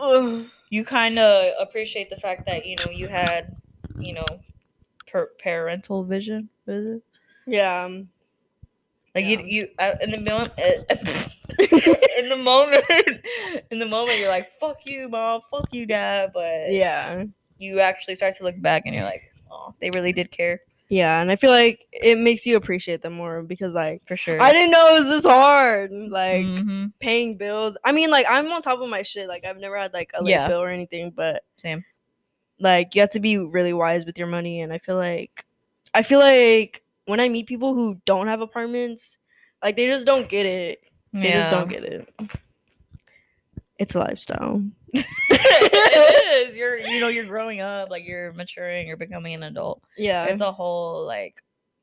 of, you kind of appreciate the fact that, you know, you had, you know, per- parental vision, what is it? Yeah, um, like yeah. you, you uh, in the moment, in the moment, in the moment, you're like, fuck you, mom, fuck you, dad, but yeah, you actually start to look back and you're like, oh, they really did care. Yeah, and I feel like it makes you appreciate them more because, like, for sure, I didn't know it was this hard. Like, mm-hmm. paying bills. I mean, like, I'm on top of my shit. Like, I've never had like a late yeah. bill or anything, but same. Like, you have to be really wise with your money, and I feel like, I feel like when I meet people who don't have apartments, like, they just don't get it. They yeah. just don't get it. It's a lifestyle. It is. You're, you know, you're growing up, like, you're maturing, you're becoming an adult. Yeah. It's a whole, like,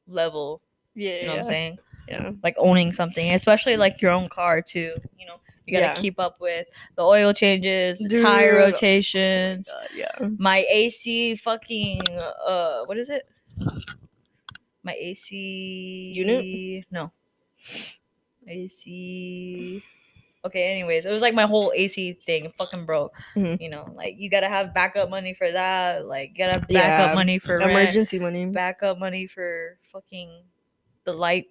level. Yeah. You know yeah. what I'm saying? Yeah. Like, owning something, especially, like, your own car, too. You know, you got to yeah. keep up with the oil changes, the Dude. tire rotations. Oh my God, yeah. My A C fucking, uh, what is it? My A C... unit? No. A C... Okay, anyways, it was like my whole A C thing fucking broke. Mm-hmm. You know, like, you gotta have backup money for that. Like, you gotta have backup yeah. money for emergency rent, money, backup money for fucking the light,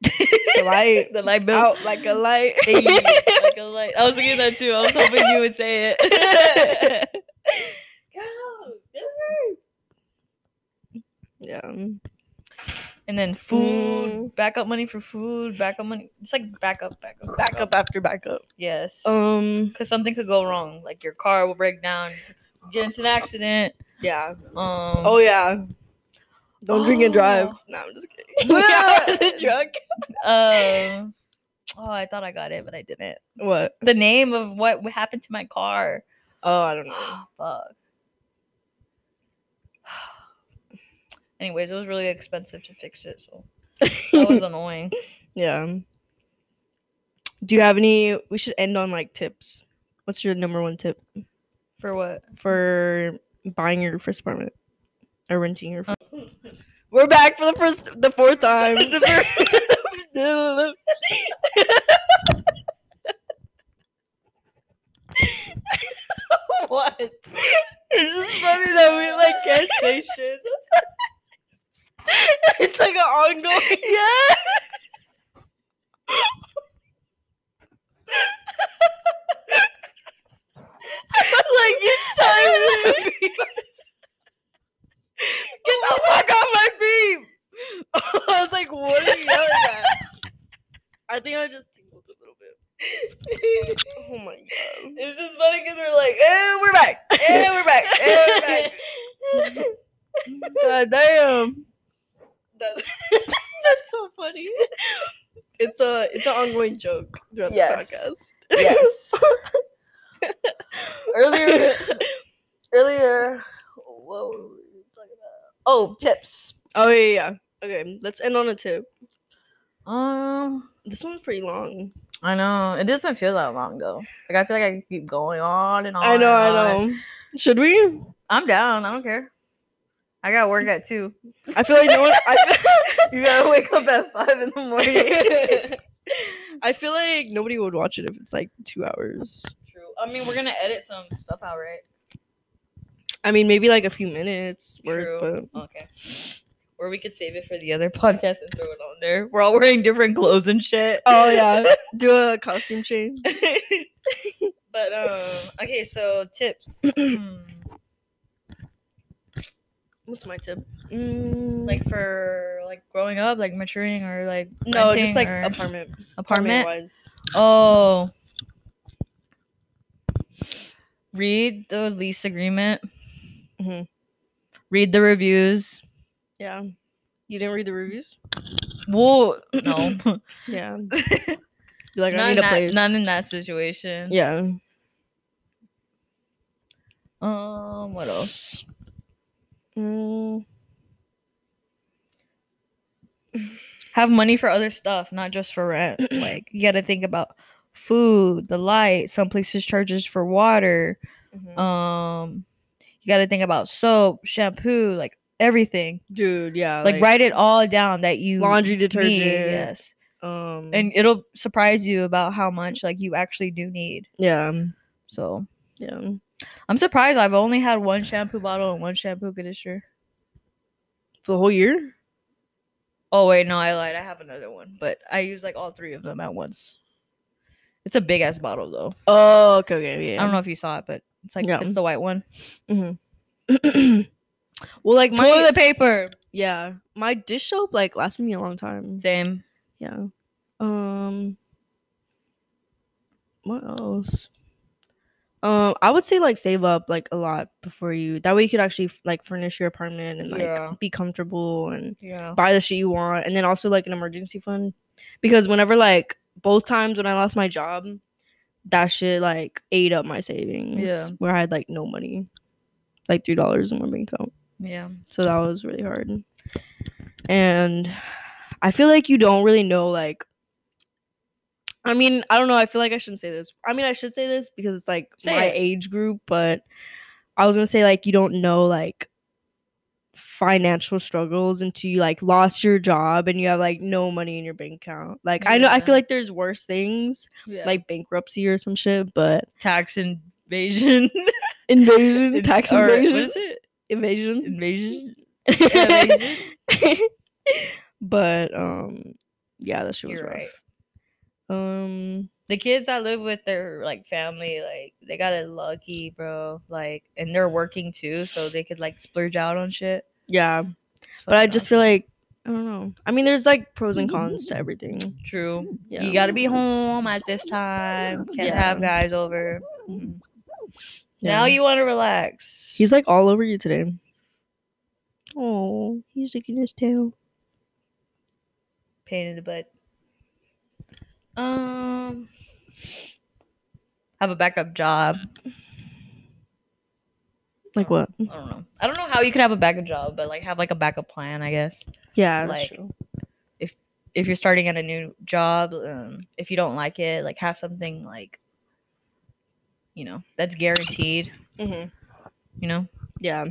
the light, the light bill, out like a light, hey, like a light. I was thinking that too. I was hoping you would say it. Yeah. And then food, mm. backup money for food, backup money. It's like backup, backup, backup, backup after backup. Yes. Um, because something could go wrong. Like, your car will break down, get into an accident. Yeah. Um. Oh yeah. Don't oh. drink and drive. No, I'm just kidding. I wasn't drunk. Um. Oh, I thought I got it, but I didn't. What? The name of what happened to my car? Oh, I don't know. Fuck. Anyways, it was really expensive to fix it, so that was annoying. Yeah. Do you have any... We should end on, like, tips. What's your number one tip? For what? For buying your first apartment. Or renting your first um, We're back for the first... The fourth time. What? It's just funny that we, like, can't say shit. It's like an ongoing. Yeah. Like, it's time to get the fuck off my feet. I was like, what are you yelling at? I think I just tingled a little bit. Oh my god. It's just funny because we're like, and we're back, and we're back, and we're back. God damn. That's so funny. It's a it's an ongoing joke throughout yes. the podcast. Yes. earlier, earlier. Whoa. Oh, tips. Oh yeah, yeah. Okay, let's end on a tip. Um, this one's pretty long. I know, it doesn't feel that long though. Like, I feel like I can keep going on and on. I know, and on. I know. Should we? I'm down. I don't care. I got work at two. I feel like no one. I feel, you gotta wake up at five in the morning. I feel like nobody would watch it if it's like two hours. True. I mean, we're gonna edit some stuff out, right? I mean, maybe like a few minutes. True. Worth, but... Okay. Or we could save it for the other podcast and throw it on there. We're all wearing different clothes and shit. Oh yeah. Do a costume change. But um. Okay, so tips. hmm. What's my tip? Mm. Like, for like growing up, like maturing, or like no, just like apartment, apartment wise. Oh, read the lease agreement. Mm-hmm. Read the reviews. Yeah, you didn't read the reviews? Well, no. Yeah. You're like, not I need a that, place. Not in that situation. Yeah. Um. What else? Have money for other stuff, not just for rent. Like, you gotta think about food, the light, some places charges for water. Mm-hmm. Um you gotta think about soap, shampoo, like everything. Dude, yeah. Like, like write it all down that you laundry detergent. Need, yes. Um and it'll surprise you about how much like you actually do need. Yeah. So yeah. I'm surprised I've only had one shampoo bottle and one shampoo conditioner. For the whole year? Oh, wait, no, I lied. I have another one, but I use, like, all three of them at once. It's a big-ass bottle, though. Oh, okay, okay, yeah. I don't know if you saw it, but it's, like, yeah. it's the white one. Mm-hmm. Well, like my toilet paper. Yeah, my dish soap like lasted me a long time. Same. Yeah. Um. What else? Um, I would say like save up like a lot before you. That way you could actually like furnish your apartment and like yeah. be comfortable and yeah. buy the shit you want. And then also like an emergency fund, because whenever like both times when I lost my job, that shit like ate up my savings. Yeah, where I had like no money, like three dollars in my bank account. Yeah, so that was really hard. And I feel like you don't really know like. I mean, I don't know. I feel like I shouldn't say this. I mean, I should say this because it's, like, say my it. age group. But I was going to say, like, you don't know, like, financial struggles until you, like, lost your job and you have, like, no money in your bank account. Like, yeah. I know I feel like there's worse things, yeah. like bankruptcy or some shit, but... Tax invasion. Invasion? In- Tax invasion? What is it? Invasion. Invasion. Invasion. But, um, yeah, that shit was You're rough. Right. Um, the kids that live with their like family, like they got it lucky, bro. Like, and they're working too, so they could like splurge out on shit. Yeah, but I just awesome. feel like I don't know. I mean, there's like pros and cons to everything. True. Yeah. You gotta be home at this time. Can't yeah. have guys over. Mm-hmm. Yeah. Now you want to relax. He's like all over you today. Oh, he's licking his tail. Pain in the butt. Um, have a backup job. Like what? I don't know. I don't know how you could have a backup job, but like have like a backup plan, I guess. Yeah, like that's true. if if you're starting at a new job, um, if you don't like it, like have something like, you know, that's guaranteed. Mm-hmm. You know? Yeah.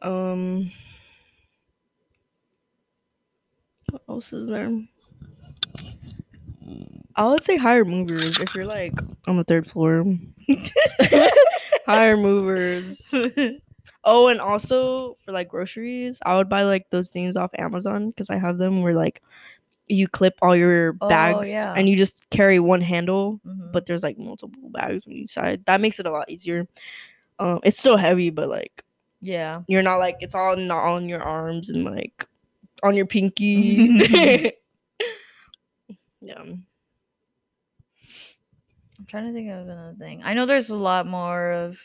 Um, what else is there? I would say hire movers if you're like on the third floor. Hire movers. Oh, and also for like groceries, I would buy like those things off Amazon because I have them where like you clip all your oh, bags yeah. and you just carry one handle, mm-hmm. but there's like multiple bags on each side. That makes it a lot easier. Um, it's still heavy, but like yeah, you're not like it's all not on your arms and like on your pinky. Yeah. I'm trying to think of another thing. I know there's a lot more of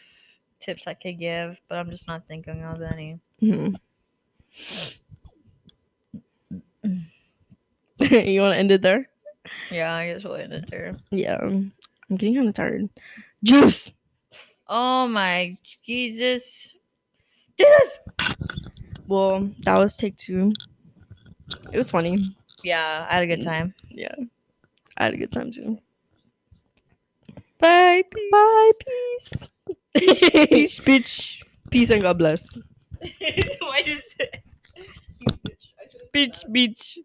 tips I could give, but I'm just not thinking of any. Mm-hmm. You want to end it there? Yeah, I guess we'll end it there. Yeah. I'm getting kind of tired. Juice! Oh my Jesus. Jesus! Well, that was take two. It was funny. Yeah, I had a good time. Yeah. I had a good time too. Bye, peace. Bye, peace. Peace, bitch. Peace and God bless. Why did you say? Bitch, bitch.